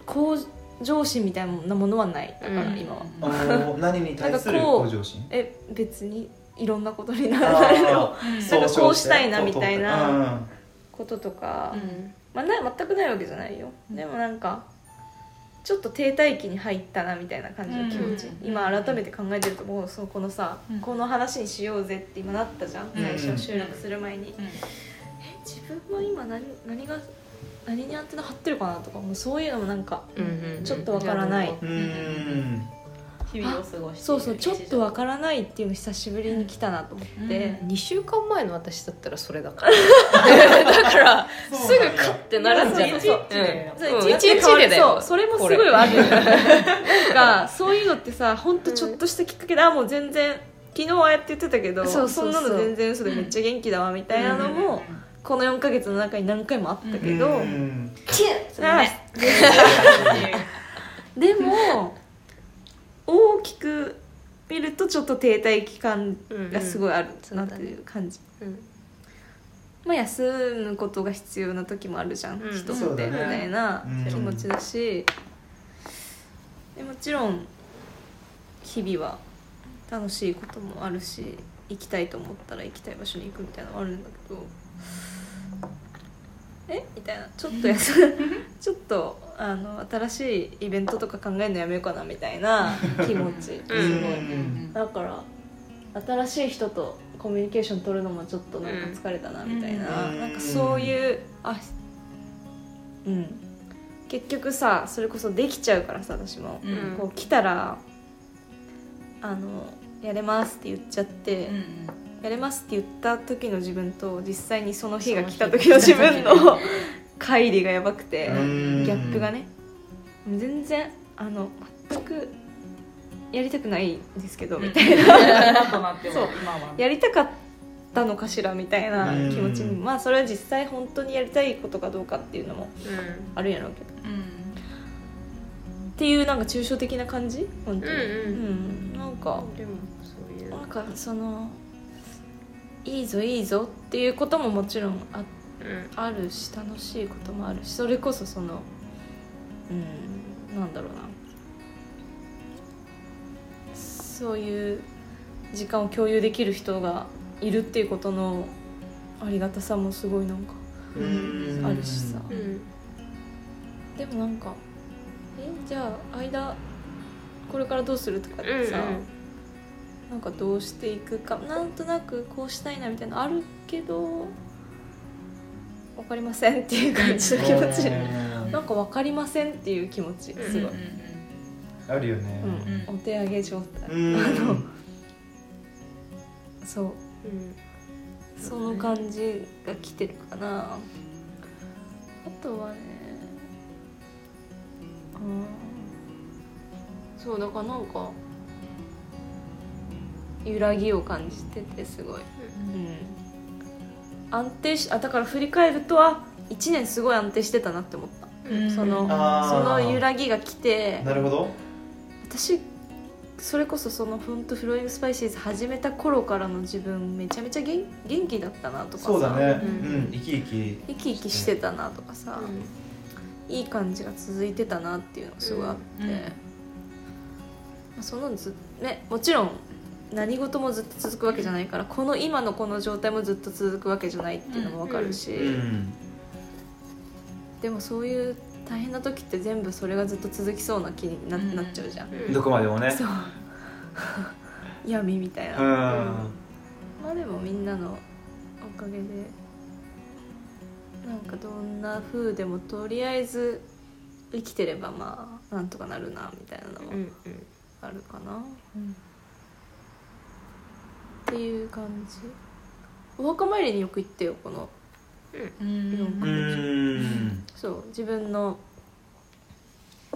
向上心みたいなものはないだから今は、うん、何に対する向上心え別にいろんなことになるのなんかこうしたいなみたいなこととか、うん、まあ、な全くないわけじゃないよ、でもなんかちょっと停滞期に入ったなみたいな感じの気持ち、うん、今改めて考えてるともうそのこのさ、うん、この話にしようぜって今なったじゃん、最初収録する前に、うんうん、え自分は今 何, 何が何にアンテナ張ってるかなとかもうそういうのもなんかちょっとわからない、うんうんうん、日々を過ごして、そうそうちょっとわからないっていうの久しぶりに来たなと思って、うん、にしゅうかんまえの私だったらそれだからだからすぐカッてなるんじゃないですか。いちにちでだよ。 そう、それもすごいわけなんかそういうのってさほんとちょっとしたきっかけで、あもう全然昨日はやって言ってたけど、そうそうそう、そんなの全然嘘でめっちゃ元気だわみたいなのも、うん、このよんかげつの中に何回もあったけど、うん、キュッ、はい、でも大きく見るとちょっと停滞期間がすごいあるなっていう感じ、うんうん、まあ休むことが必要な時もあるじゃん、うん、人ってみたいな気持ちだし、でもちろん日々は楽しいこともあるし、行きたいと思ったら行きたい場所に行くみたいなのもあるんだけど、えみたいな、ちょっとやちょっとあの新しいイベントとか考えるのやめようかなみたいな気持ちすごい、うん、だから新しい人とコミュニケーション取るのもちょっとなんか疲れたなみたいな、うん、なんかそういうあ、うん、結局さそれこそできちゃうからさ私も、うん、こう来たらあのやれますって言っちゃって、うん、やれますって言った時の自分と実際にその日が来た時の自分の乖離がやばくて、ギャップがね、全然あの全くやりたくないんですけどみたいなそうやりたかったのかしらみたいな気持ちに、まあそれは実際本当にやりたいことかどうかっていうのもあるんやろうけど、うんうん、っていうなんか抽象的な感じ本当に、うんうんうん、なんかでもそういうなんかそのいいぞいいぞっていうことももちろん あ,、うん、あるし楽しいこともあるし、それこそその、うん、なんだろうな、そういう時間を共有できる人がいるっていうことのありがたさもすごいなんか、うん、あるしさ、うん、でもなんかえじゃあ間これからどうするとかってさ、うんうん、なんかどうしていくかなんとなくこうしたいなみたいなのあるけど分かりませんっていう感じの気持ち、なんか分かりませんっていう気持ちすごい、うんうんうん、あるよね、うん、お手上げ状態、うん、あのそう、うん、その感じが来てるかな、うん、あとはね、うん、そうだからなんか揺らぎを感じててすごい、うんうん、安定しあだから振り返るとはいちねんすごい安定してたなって思った、うん、その、その揺らぎが来て、なるほど、私それこそそのフントフローイングスパイシーズ始めた頃からの自分めちゃめちゃ 元, 元気だったなとかさ、そうだね、うんうん、生き生き生き生きしてたなとかさ、うん、いい感じが続いてたなっていうのがすごいあって、うんうん、まあ、そのずねもちろん何事もずっと続くわけじゃないから、この今のこの状態もずっと続くわけじゃないっていうのも分かるし、うんうん、でもそういう大変な時って全部それがずっと続きそうな気に な,、うん、なっちゃうじゃん、うん、どこまでもね、そう闇みたいな、うん、まあでもみんなのおかげでなんかどんな風でもとりあえず生きてればまあなんとかなるなみたいなのもあるかな、うんうん、っていう感じ。お墓参りによく行ってよこのよんかげつ、うん、そう自分の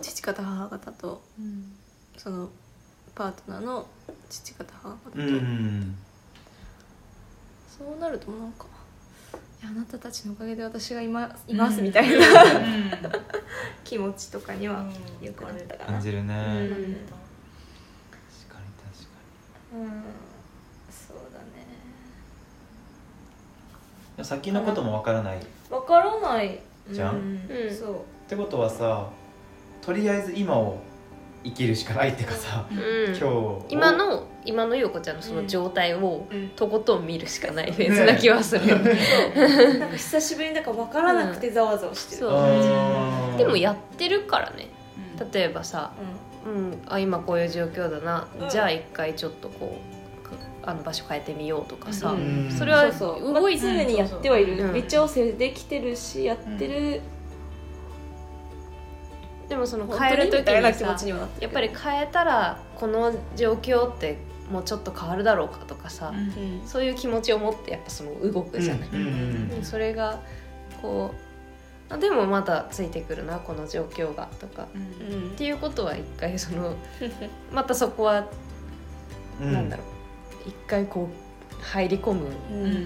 父方母方と、うん、そのパートナーの父方母方と、うん、そうなるとなんかいやあなたたちのおかげで私がいます、いますみたいな、うん、気持ちとかにはよくなったかな、感じるね、うん、確かに確かに、うん、先のこともわからないわからないじゃん、うんうん、そうってことはさ、とりあえず今を生きるしかないっていうかさ、うん、今日今の今のゆうこちゃんのその状態をとことん見るしかないフェーズな気はする、ねね、なんか久しぶりにだからわからなくてざわざわしてる、うん、そうでもやってるからね、うん、例えばさ、うんうん、あ今こういう状況だな、うん、じゃあ一回ちょっとこうあの場所変えてみようとかさ、うん、それはそうそう動いてる、まあ、常にやってはいる、うん、微調整できてるしやってる、うん、でもその変える時にさやっぱり変えたらこの状況ってもうちょっと変わるだろうかとかさ、うん、そういう気持ちを持ってやっぱその動くじゃない、うんうん、それがこうあでもまたついてくるなこの状況がとか、うん、っていうことは一回そのまたそこはなんだろう、うん、一回こう入り込む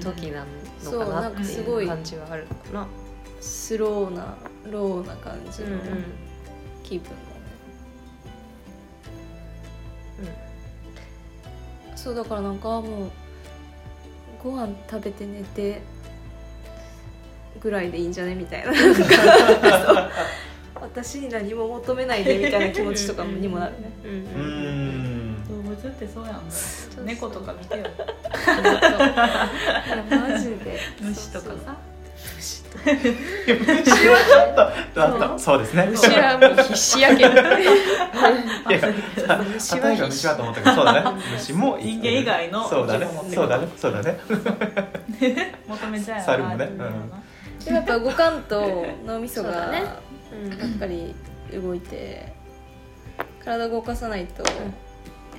時なのかなっていう感じはあるのかな、うん、なんかすごいスローなローな感じの気分だね、うんうん、そうだからなんかもうご飯食べて寝てぐらいでいいんじゃねみたいな私に何も求めないでみたいな気持ちとかにもなるねうんうんうん動物ってそうやんだ猫とか見てよマジで虫とかさ虫とか虫はちょっとだったそうですね虫はもう必死やけど虫は必死だと思ったけどそうだね虫も人間以外のそうだねそうだねそうだね求めちゃう猿もねでもやっぱ動かんと脳みそがう、ねうん、やっぱり動いて体を動かさないと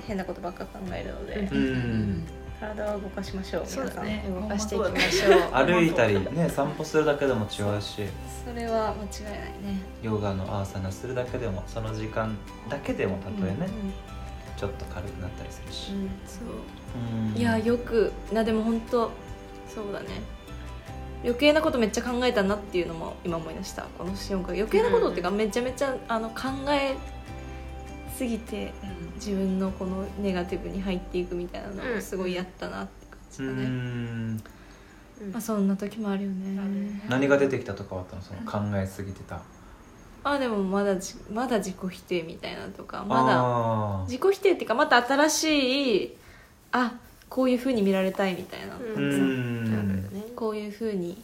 変なことばっか考えるので、うん、体を動かしましょう皆さん、ね、動かしていきましょう歩いたり、ね、散歩するだけでも違うしそれは間違いないねヨガのアーサナするだけでもその時間だけでもたとえね、うんうん、ちょっと軽くなったりするし、うんそううん、いやよくなでも本当そうだね余計なことめっちゃ考えたなっていうのも今思い出したこのよんかげつ余計なことっていうかめちゃめちゃあの考えすぎて自分のこのネガティブに入っていくみたいなのをすごいやったなって感じだね、うんまあ、そんな時もあるよね、うん、何が出てきたとかはあったのその考えすぎてたあでもまだじまだ自己否定みたいなとかまだ自己否定っていうかまた新しいあこういう風に見られたいみたいな、うん、こういう風に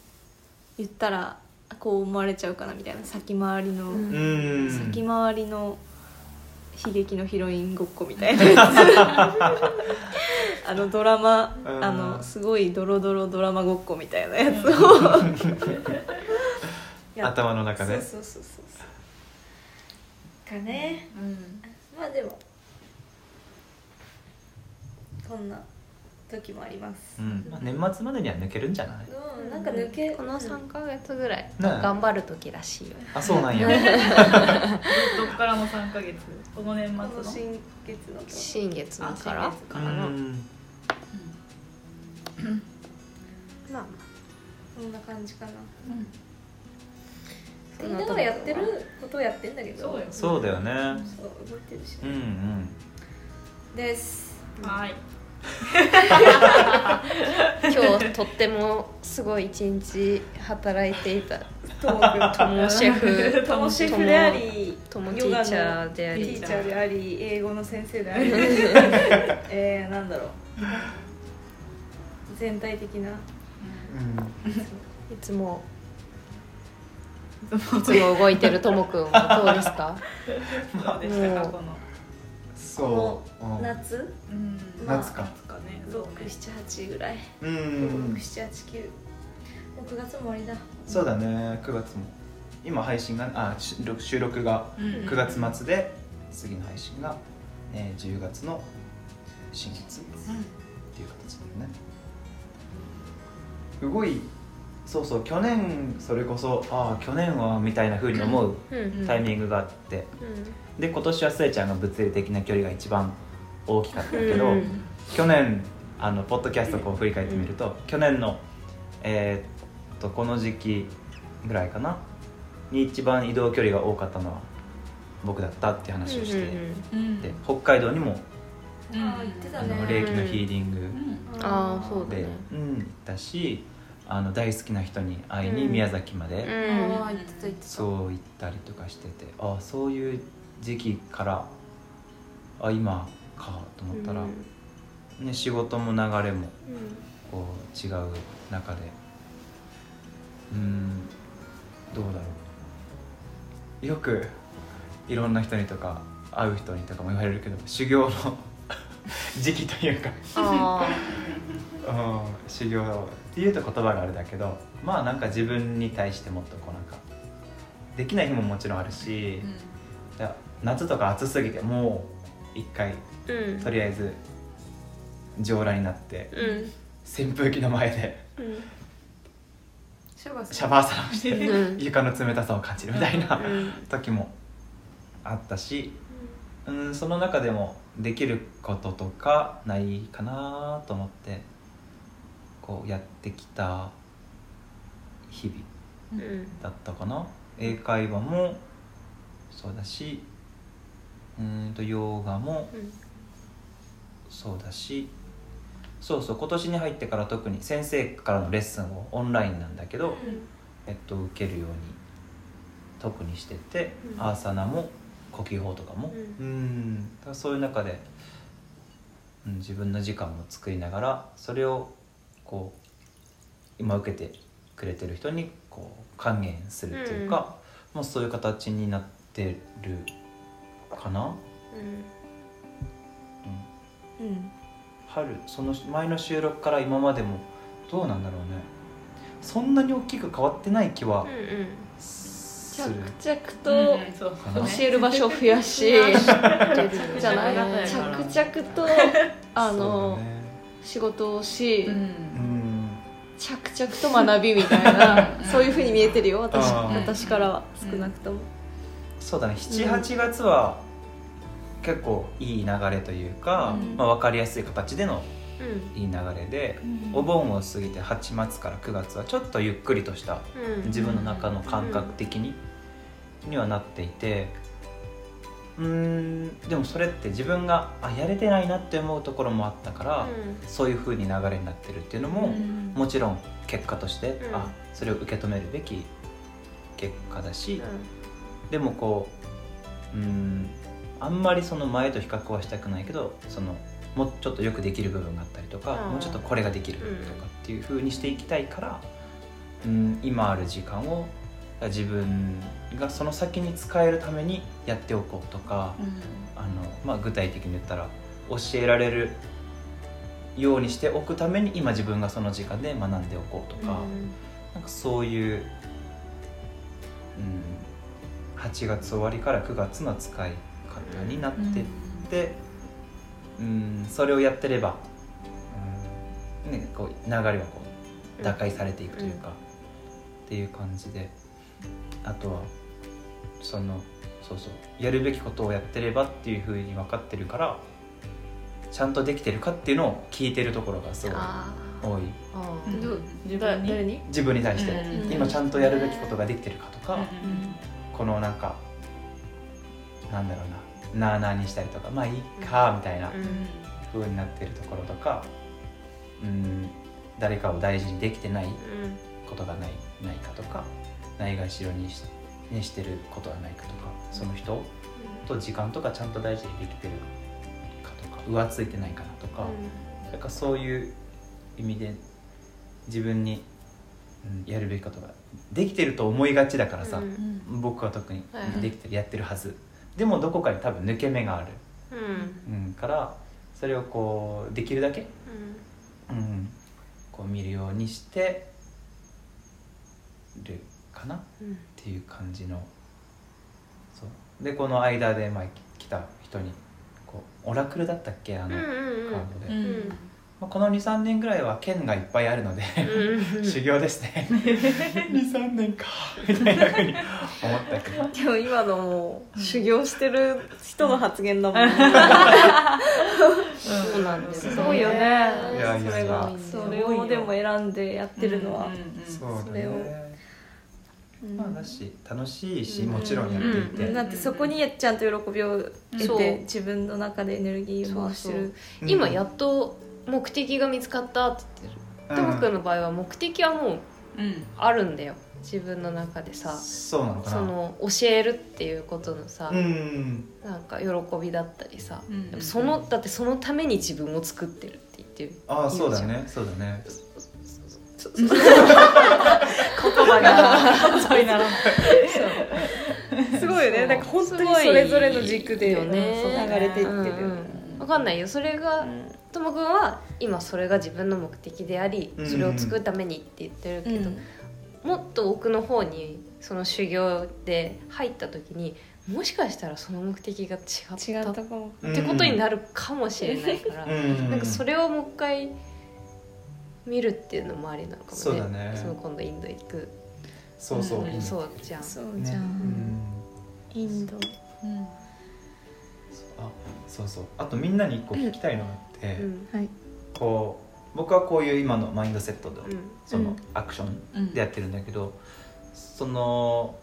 言ったらこう思われちゃうかなみたいな先回りの、うん、先回りの悲劇のヒロインごっこみたいなあのドラマあのすごいドロドロドラマごっこみたいなやつを頭の中でそうそうそうそうかね、うん、まあでもこんな時もあります、うんまあ、年末までには抜けるんじゃない、うん、なんか抜けこのさんかげつぐらい、うん、頑張る時らしいよ、ね、あ、そうなんやどっからのさんかげつこの年末の新月の新月のからかなうん、うん、まあこんな感じかな、うんみんながやってることをやってんだけどそうよ、そうだよねそう動いてるし、ね、うんうんですはい今日とってもすごい一日働いていたともシェフともシェフでありともティーチャーでありティーチャーであり英語の先生でありえーなんだろう全体的な、うん、いつもいつも動いてるともくんはどうですかどうでしたかこのそうこの夏、うんまあ、夏かねろく、しち、はちぐらいうんろく、しち、はち、きゅう ろくがつも終わりだそうだねくがつも今配信があ収録がくがつ末で、うん、次の配信が、えー、じゅうがつの新月、うん、っていう形だよね動いそうそう去年それこそああ去年はみたいな風に思うタイミングがあって、うんうんうんで今年はスエちゃんが物理的な距離が一番大きかったけど、うん、去年あのポッドキャストをこう振り返ってみると、うん、去年の、えー、っとこの時期ぐらいかなに一番移動距離が多かったのは僕だったって話をして、うんうん、で北海道にも、うん、あの霊気のヒーリングで、うんあーそうだねうん、行ったしあの大好きな人に会いに宮崎まで、うん、そう行ったりとかしててああそういう時期からあ今かと思ったら、うんね、仕事も流れもこう違う中で、うん、どうだろうよくいろんな人にとか会う人にとかも言われるけど、修行の時期というかあ、うん、修行っていうと言葉があれだけど、まあなんか自分に対してもっとこうなんかできない日ももちろんあるし、うん、だ夏とか暑すぎてもう一回、うん、とりあえず上裸になって、うん、扇風機の前で、うん、シャバーサラをして、うん、床の冷たさを感じるみたいな、うん、時もあったし、うんうん、その中でもできることとかないかなと思ってこうやってきた日々だったかな、うん、英会話もそうだし、うーんとヨガもそうだし、そうそう今年に入ってから特に先生からのレッスンをオンラインなんだけど、うん、えっと受けるように特にしてて、うん、アーサナも呼吸法とかも、うん、うんだそういう中で、うん、自分の時間も作りながら、それをこう今受けてくれてる人にこう還元するというか、うん、もうそういう形になってるかな、うんうんうん、春その前の収録から今までもどうなんだろうね、そんなに大きく変わってない気はする、うんうん、着々と教える場所を増やし、うんうん、じゃない着々とあの、ね、仕事をし、うんうん着々と学びみたいなそういう風に見えてるよ 私, 私からは少なくとも、うん、そうだねしちはちがつは結構いい流れというか、うんまあ、分かりやすい形でのいい流れで、うん、お盆を過ぎてはちがつからくがつはちょっとゆっくりとした、うん、自分の中の感覚的に、うん、にはなっていて、うーんでもそれって自分があやれてないなって思うところもあったから、うん、そういう風に流れになってるっていうのも、うん、もちろん結果として、うん、あそれを受け止めるべき結果だし、うん、でもこう、うーんあんまりその前と比較はしたくないけど、そのもうちょっとよくできる部分があったりとか、うん、もうちょっとこれができるとかっていう風にしていきたいから、うん、今ある時間を自分がその先に使えるためにやっておこうとか、うんあのまあ、具体的に言ったら教えられるようにしておくために今自分がその時間で学んでおこうとか、うん、なんかそういう、うん、はちがつ終わりからくがつの使い方になってって、うんうん、それをやってれば、うんね、こう流れはこう打開されていくというか、うん、っていう感じで、あとはそのそうそうやるべきことをやってればっていう風に分かってるから、ちゃんとできてるかっていうのを聞いてるところがすごい多い。ああど自分に誰に自分に対して、うん、今ちゃんとやるべきことができてるかとか、うん、このなんかなんだろうななあなあにしたりとかまあいいかみたいな風になってるところとか、うん、誰かを大事にできてないことがない、ないかとか、ないがしろにし、にしてることはないかとか、その人と時間とかちゃんと大事にできてるかとか、浮ついてないかなとか、うん、なんかそういう意味で自分に、うん、やるべきことができてると思いがちだからさ、うん、僕は特にできてる、はい、やってるはずでもどこかに多分抜け目がある、うんうん、からそれをこうできるだけ、うんうん、こう見るようにしてるかな、うん、っていう感じの。そうでこの間で前来た人にこうオラクルだったっけあのカードで、うんうんうんまあ、この に,さん 年ぐらいは剣がいっぱいあるので修行ですねに,さん 年かみたいなふうに思ったけどでも今のもう修行してる人の発言だもん、うん、そうなんですよね。すごいよね。いやいやそれがそれをでも選んでやってるのは、うんうんうん、それをまあ、だし楽しいし、うん、もちろんやっていて、うん、だってそこにちゃんと喜びを得て、うん、自分の中でエネルギーを回してる。そうそう今やっと目的が見つかったって言ってる。ともくんの場合は目的はもうあるんだよ、うん、自分の中でさ。そうなのかな。その教えるっていうことのさ、うん、なんか喜びだったりさ、うん、でもそのだってそのために自分を作ってるって言ってる。ああそうだねそうだね言葉がそうすごいよね。なんか本当にそれぞれの軸でよね流れていってる、うん、分かんないよ。それがともくんは今それが自分の目的であり、それを作るためにって言ってるけど、うん、もっと奥の方にその修行で入った時にもしかしたらその目的が違った、違ったかもってことになるかもしれないから、うん、なんかそれをもう一回見るっていうのもありなのかもね。そうだね。その今度インド行く。そうそう、うん、そうじゃん、そうじゃん、ね、うん、インド、うん、あ、そうそう。あとみんなに一個聞きたいのがあって、うんうん、はい、こう僕はこういう今のマインドセットで、うん、そのアクションでやってるんだけど、うん、その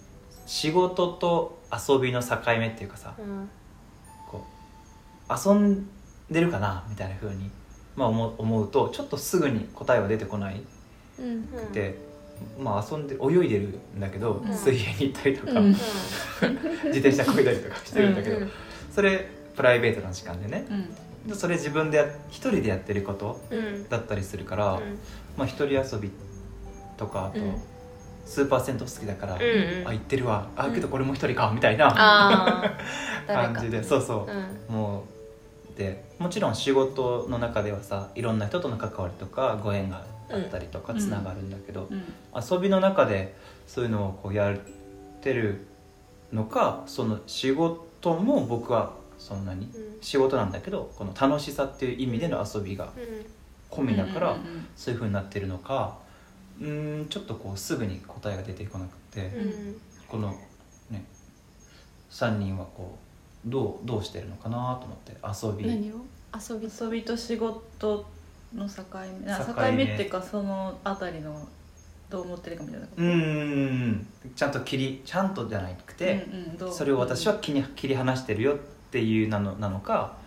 仕事と遊びの境目っていうかさ、うん、こう遊んでるかなみたいな風に、まあ、思, 思うとちょっとすぐに答えは出てこないくて、うんうん、まあ、遊んで泳いでるんだけど、うん、水泳に行ったりとか、うん、自転車こいだりとかしてるんだけど、うん、それプライベートな時間でね、うん、それ自分で一人でやってることだったりするから、うん、まあ、一人遊びとか、あと、うん、スーパー銭湯好きだから、うん、あ、行ってるわ、あ、けどこれも一人かみたいな、うん、感じで、そうそう、うん、もうでもちろん仕事の中ではさ、いろんな人との関わりとかご縁があるあったりとかつながるんだけど、うんうん、遊びの中でそういうのをこうやってるのか、その仕事も僕はそんなに、うん、仕事なんだけどこの楽しさっていう意味での遊びが込みだから、うんうんうんうん、そういう風になってるのか、うーん、ちょっとこうすぐに答えが出てこなくて、うん、このねさんにんはこうどう、どうしてるのかなと思って、遊び、何を？遊び、遊びと仕事の境目、境目っていうか、そのあたりのどう思ってるかみたいなこと、うん、ちゃんと切りちゃんとじゃなくて、うんうん、それを私は切り、切り離してるよっていうなの、なのか、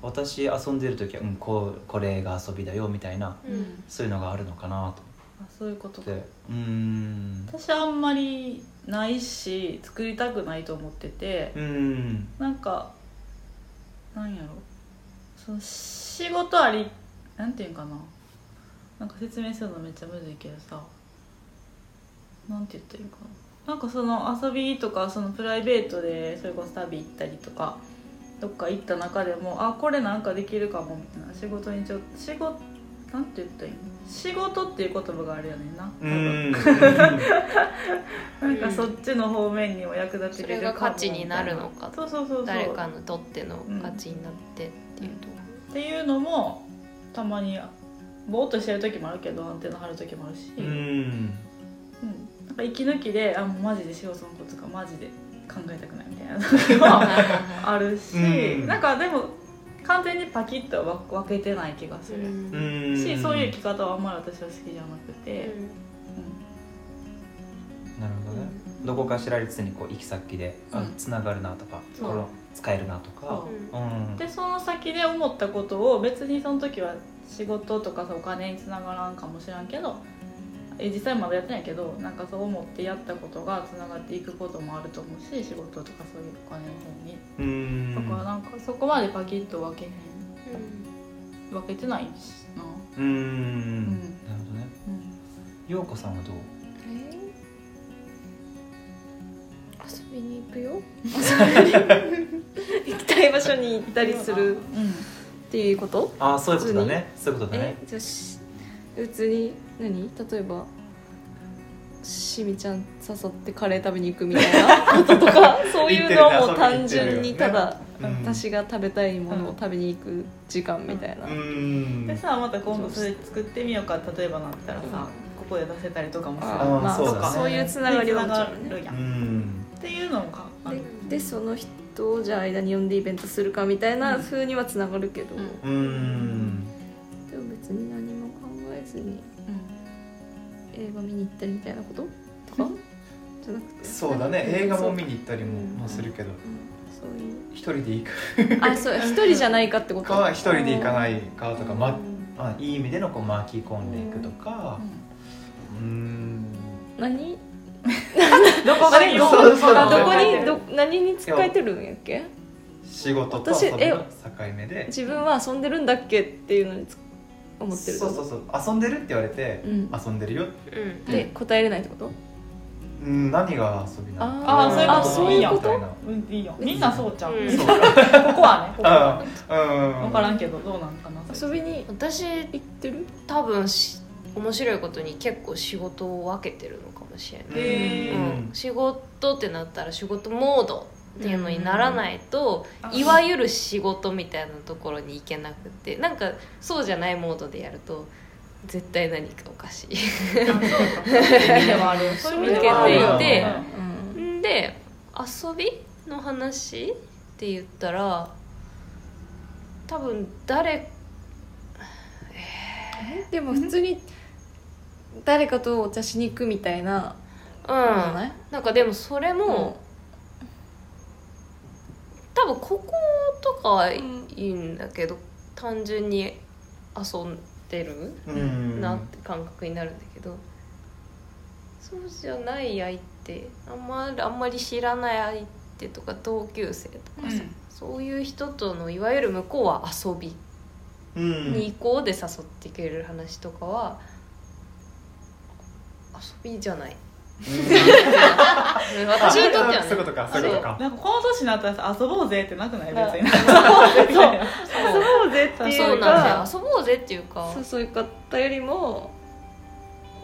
私遊んでる時は、うん、こうこれが遊びだよみたいな、うん、そういうのがあるのかなと。あ、そういうことか。うん、私あんまりないし作りたくないと思ってて、うん、なんかなんやろ、その仕事ありなんていうかな、なんか説明するのめっちゃむずいけどさ、なんて言ったらいいかな、なんかその遊びとかそのプライベートでそれこそ旅行ったりとかどっか行った中でも、あ、これなんかできるかもみたいな、仕事にちょっと仕事なんて言ったらいいの、仕事っていう言葉があるよねんな、うんなんかそっちの方面にも役立てれるかも、それが価値になるのか、そうそうそうそう、誰かにとっての価値になってっていうと、うん、っていうのもたまにボーっとしてる時もあるけど、アンテナ張る時もあるし、うん、うん、なんか息抜きで、あ、もうマジで仕事のこととかマジで考えたくないみたいな時もあるし、うん、なんかでも完全にパキッと分けてない気がする、うん、し、そういう生き方はあんまり私は好きじゃなくて、うん、なるほどね、うん、どこかしら別にこう行き先で、あ、つながるなとか、うん、この使えるなとか、うん、でその先で思ったことを別にその時は仕事とかさお金につながらんかもしれんけど、え実際まだやってないけど、なんかそう思ってやったことがつながっていくこともあると思うし、仕事とかそういうお金の方に、だからなんかそこまでパキッと分けへん、うん、分けてないしな、うーん、うん、なるほどね、うん、陽子さんはどう？遊びに行くよ行きたい場所に行ったりするっていうこと？ああ、そういうことだね、そういうことだね。え、じゃあ別に何、例えばしみちゃん誘ってカレー食べに行くみたいなこととかそういうのも単純にただ、ね、うん、私が食べたいものを食べに行く時間みたいな、うん、でさ、また今度それ作ってみようか、例えばなったらさ、うん、ここで出せたりとかもさ、まあ、そうだね、そういうつながりはもちろん、ね、うん、っていうのかで、でその人をじゃあ間に呼んでイベントするかみたいな風にはつながるけど、うんうん、でも別に何も考えずに、うん、映画見に行ったりみたいなこととかじゃなくて、そうだね、映画も見に行ったりもするけど、うんうん、そういう一人で行くあ、そう、一人じゃないかってことか、一人で行かないかとか、ま、まあ、いい意味でのこう巻き込んでいくとか、うん、うん、何どこにどこにど何に使えてるんやっけ？仕事と遊びの境目で自分は遊んでるんだっけっていうのに思ってる。そうそうそう、遊んでるって言われて、うん、遊んでるよって、うん、で答えれないってこと？うん、何が遊びなの？ああ、そういうこと？うん、いいよ。みんなそうちゃう。うん、そうここはね、ここはね。うん、分からんけど、どうなんかな。遊びに私行ってる？多分面白いことに結構仕事を分けてるのかもしれない。へー。うん、仕事ってなったら仕事モードっていうのにならないと、うん、いわゆる仕事みたいなところに行けなくて、なんかそうじゃないモードでやると絶対何かおかしい。そうそうそう。受けていて、うん、で遊びの話って言ったら多分誰、えー、でも普通に誰かとお茶しに行くみたいな、うん、なんかでもそれも、うん、多分こことかはいいんだけど、うん、単純に遊ん出るなって感覚になるんだけど、そうじゃない相手、あんま、あんまり知らない相手とか同級生とかさ、うん、そういう人とのいわゆる向こうは遊びに行こうで誘ってくれる話とかは遊びじゃない。私にとってはね、そういうことか、そういうことか。なんかこの年になったら遊ぼうぜってなくない？別に遊ぼうぜっていうか、遊ぼうぜっていうか、誘い方よりも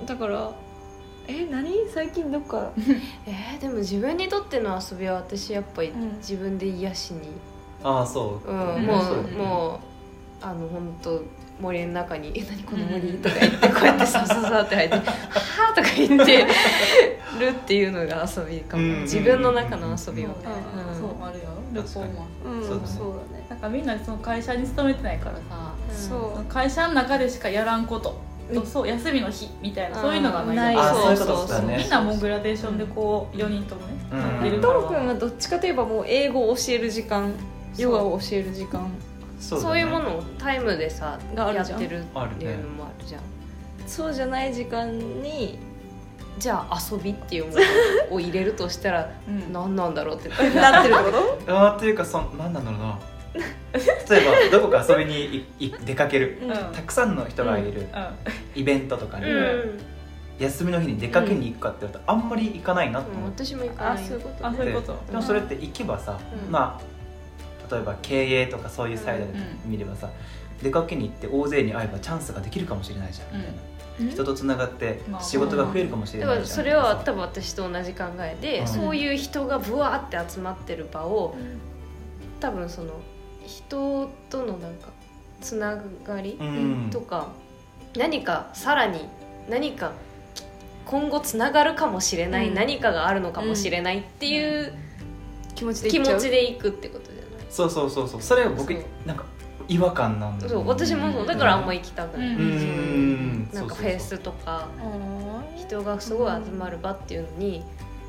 だからえ、何最近どっかえー、でも自分にとっての遊びは私やっぱり自分で癒しに、ああそう、うん、もうもうあの本当森の中に「え、何この森？」とか言って、こうやってサササって入って「はあ」とか言ってるっていうのが遊びかも、自分の中の遊びはね。そうあるよ、旅行も、うん、そうだね。なんかみんなその会社に勤めてないからさ、うん、会社の中でしかやらんこと、うん、そう休みの日みたいな、そういうのがないから、そうそうそうそう、みんなもグラデーションでこうよにんともね、うん、いるから。トロ君はどっちかといえばもう英語を教える時間、ヨガを教える時間、そ う,、ね、そういうものをタイムでさやってるっていうのもあるじゃん、ね、そうじゃない時間にじゃあ遊びっていうものを入れるとしたら何なんだろうってなってることあっていうか、そ何なんだろうな。例えばどこか遊びにい出かける、うん、たくさんの人がいる、うん、イベントとかに、うん、休みの日に出かけに行くかって言うとあんまり行かないなと思って、うん、私も行かない。あ、そういうこと、あ、そういうこと。でもそれって行けばさ、うん、まあ例えば経営とかそういうサイドで見ればさ、うん、出かけに行って大勢に会えばチャンスができるかもしれないじゃんみたいな、うん、人とつながって仕事が増えるかもしれないじゃん、まあ、それは多分私と同じ考えで、うん、そういう人がブワーって集まってる場を、うん、多分その人とのなんかつながりとか、うん、何かさらに何か今後つながるかもしれない、うん、何かがあるのかもしれないっていう、うん、気持ちで行っちゃう、気持ちで行くってことで、そうそうそうそう、それは僕なんか違和感なんだよね。そう、私もそうだからあんま行きたくない、うんうん、なんかフェスとか人がすごい集まる場っていうのに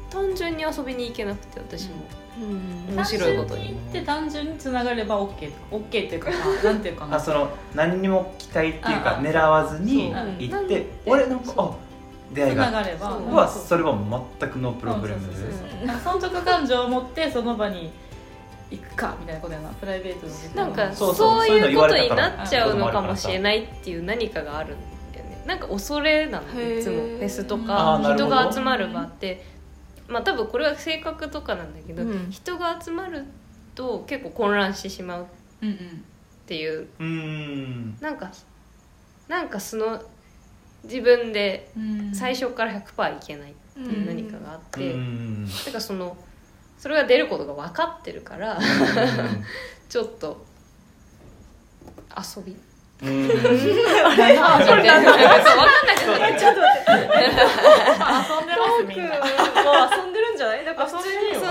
単純に遊びに行けなくて、私も、うん、面白いことに行って単純につながれば OK, OK っていうかなんていうかなあ、その何にも期待っていうか狙わずに行って、俺なんかあ出会いがればはそれは全くノープロブレムです。損得感情を持ってその場に行くかみたいなことやな、プライベートの時なんかそうそういうことになっちゃうのかもしれないっていう何かがあるんだよね。なんか恐れなの、いつもフェスとか人が集まる場って、まあ多分これは性格とかなんだけど、うん、人が集まると結構混乱してしまうっていう、うんうん、なんかなんかその自分で最初から ひゃくパーセント いけないっていう何かがあって、うんうん、だからそのそれが出ることが分かってるから、うん、ちょっと遊び、うん、分かんなくなっちゃう。遊んでますみんな。もう遊んでるんじゃない？だから遊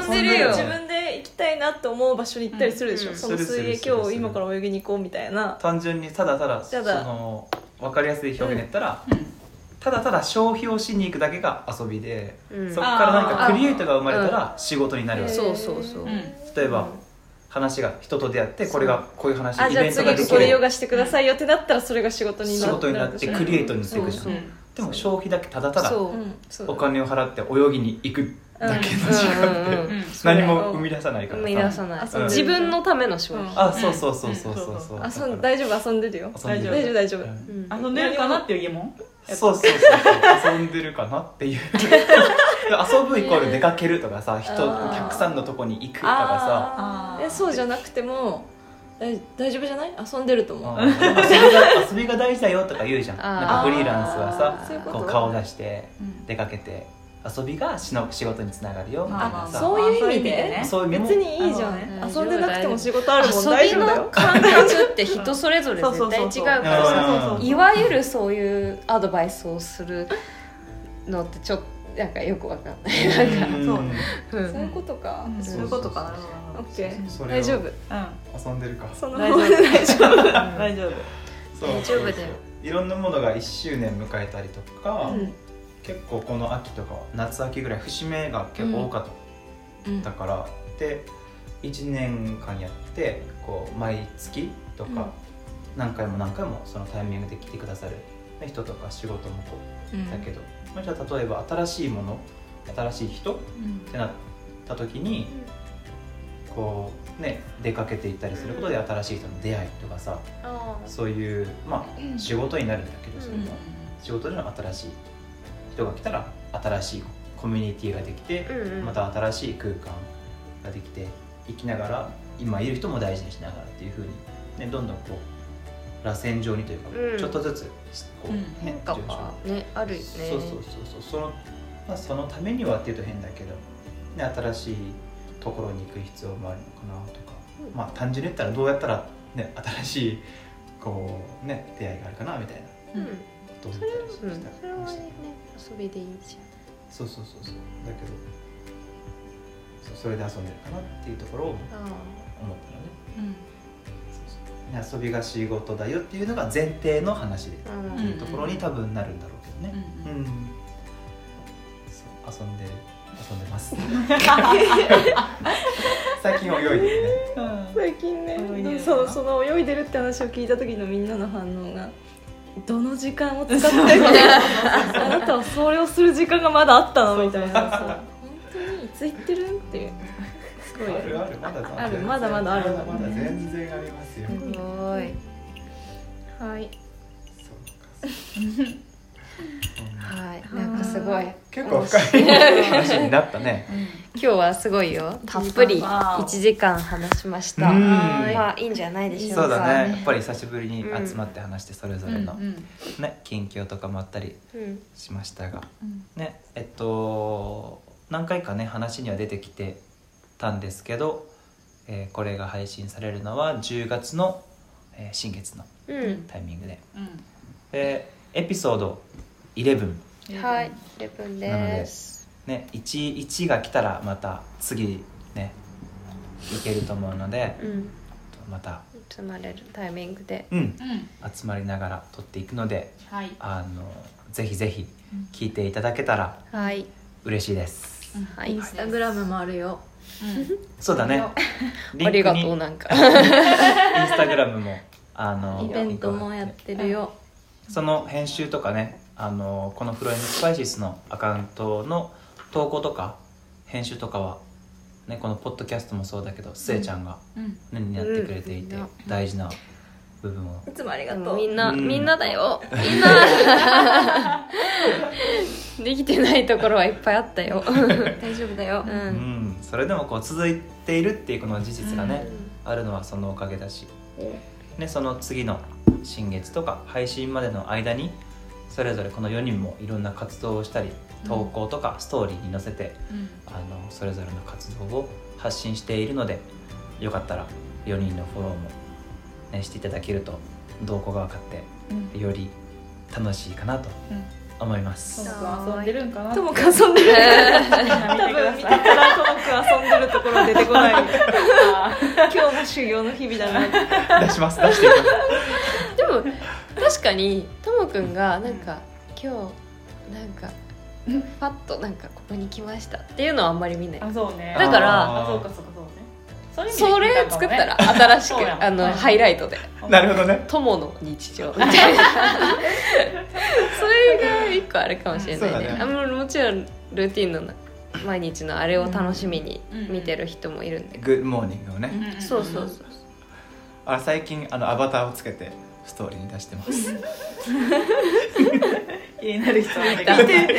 んでるよ。自分で行きたいなと思う場所に行ったりするでしょ。うん、その水泳今日今から泳ぎに行こうみたいな。単純にただただその分かりやすい表現で言ったら。うんうん、ただただ消費をしに行くだけが遊びで、うん、そこから何かクリエイトが生まれたら仕事になるわけ、うん、そうそうそう、例えば、うん、話が人と出会って、これがこういう話、イベントができる、じゃあ次これヨガしてくださいよってなったらそれが仕事になる、仕事になってクリエイトにしていくじゃん、うん、でも消費だけただただお金を払って泳ぎに行くだけの時間って、うんうんうん、何も生み出さないからさ、生み出さない、うん、自分のための消費、うん、あ、そうそうそうそうそうそう、あ、そう、大丈夫、遊んでるよ、大丈夫大丈夫、うん、遊んでるかなっていう疑問、そうそうそう遊んでるかなっていう遊ぶイコール出かけるとかさ、人たくさんのとこに行くとかさ、えそうじゃなくても大丈夫じゃない？遊んでると思う。遊びが、遊びが大事だよとか言うじゃん。なんかフリーランスはさ、ううこう顔出して出かけて、遊びがしの仕事につながるよみたいなさ、そういう意味で、ね、別にいいじゃん。遊んでなくても仕事あるもん、大丈夫だよ。遊びの感覚って人それぞれ絶対違うからさ、いわゆるそういうアドバイスをするのってちょっとなんかよくわかんない。なんかそう、うん、そういうことか、うん、そういうことか。オッケー、大丈夫。うん、遊んでるか。その大丈夫大丈夫大丈夫。大丈夫だよ。いろんなものがいっしゅうねん迎えたりとか、うん、結構この秋とか夏秋ぐらい節目が結構多かったから、うん、でいちねんかんやってこう毎月とか何回も何回もそのタイミングで来てくださる人とか仕事もこう、うん、だけど。じゃあ例えば新しいもの、新しい人ってなった時に、うん、こうね出かけていったりすることで新しい人の出会いとかさ、うん、そういうまあ仕事になるんだけど、それも、うん、仕事での新しい人が来たら新しいコミュニティができて、うんうん、また新しい空間ができていきながら今いる人も大事にしながらっていう風に、ね、どんどんこう。螺旋状にというか、うん、ちょっとずつこう、うん、変化が、ね、あるよね。そうそうそうその、まあ、そのためにはっていうと変だけど、ね、新しいところに行く必要もあるのかなとか、うん、まあ単純に言ったらどうやったら、ね、新しいこうね出会いがあるかなみたいな、うん、どう思ったりしたり、うん、それはね遊びでいいじゃん。そうそうそうそうだけど そ, それで遊んでるかなっていうところを思ったのね。遊びが仕事だよっていうのが前提の話でっていうところに多分なるんだろうけどね、うんうんうん、そう遊んで遊んでます最近泳いでるね、うん、最近ねそうその泳いでるって話を聞いた時のみんなの反応がどの時間を使ってるのあなたはそれをする時間がまだあったのみたいなさ本当にいつ行ってるっていうあるあるまだまだあるまだまだあるまだまだ全然ありますよ。すごいはい。そうかはいなんかすごい結構深い話になったね。今日はすごいよたっぷりいちじかん話しました。うんまあいいんじゃないでしょうか。そうだねやっぱり久しぶりに集まって話してそれぞれの、うんうん、ね近況とかもあったりしましたが、うん、ねえっと何回かね話には出てきて。たんですけど、えー、これが配信されるのはじゅうがつの、えー、新月のタイミングで、うんうんえー、エピソードじゅういちはいじゅういちですなので、ね、いち、いちが来たらまた次ねいけると思うので、うん、また集まれるタイミングで、うんうん、集まりながら撮っていくので、はい、あのぜひぜひ聞いていただけたら嬉しいです、うんはい、インスタグラムもあるようん、そうだねありがとうなんかインスタグラムもあのイベントもやってるよその編集とかねあのこのフロエンドスパイシスのアカウントの投稿とか編集とかは、ね、このポッドキャストもそうだけどスエちゃんが何やってくれていて大事な部分をいつもありがとうみんな、うん、みんなだよみんなできてないところはいっぱいあったよ大丈夫だよ、うんうん、それでもこう続いているっていうこの事実がね、うん、あるのはそのおかげだし、ね、その次の新月とか配信までの間にそれぞれこのよにんもいろんな活動をしたり投稿とかストーリーに載せて、うん、あのそれぞれの活動を発信しているのでよかったらよにんのフォローも、ね、していただけると動向が分かってより楽しいかなと、うんうん思います。トモくん遊んでるんかな。トモくん遊んでる。多分見たからトモくん遊んでるところ出てこない。今日も修行の日々だな。出します出していきます。でも確かにトモくんがなんか今日なんかパッとなんかここに来ましたっていうのはあんまり見ない。あそうね。だからあそうかそうかそうね。それ, それ作ったら新しくあの、はい、ハイライトでなるほどね友の日常みたいなそれが一個あれかもしれない ね, ねあのもちろんルーティンの毎日のあれを楽しみに見てる人もいるんで、うん、グッドモーニングをねそうそうそうそうあ最近あのアバターをつけてストーリーに出してます気になる人がいた。見てみて。も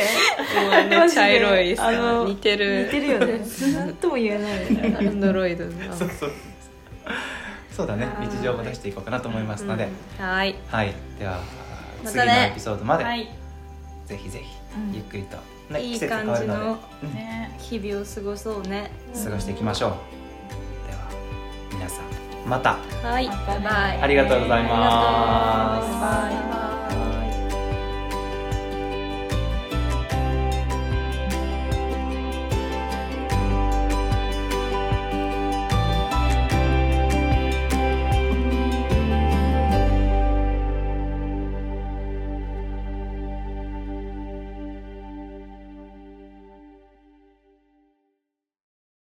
うね、茶色いさ、似てる。似てるよね。なんとも言えないみたいな。アンドロイドの。そうそう。そうだね。日常も出していこうかなと思いますので。うん、はい。はい。では、またね、次のエピソードまで。はい、ぜひぜひ、うん、ゆっくりと、ね、いい感じの、うんね、日々を過ごそうね。過ごしていきましょう。では皆さんまた。はい。バイバイ。ありがとうございます。バイバイ。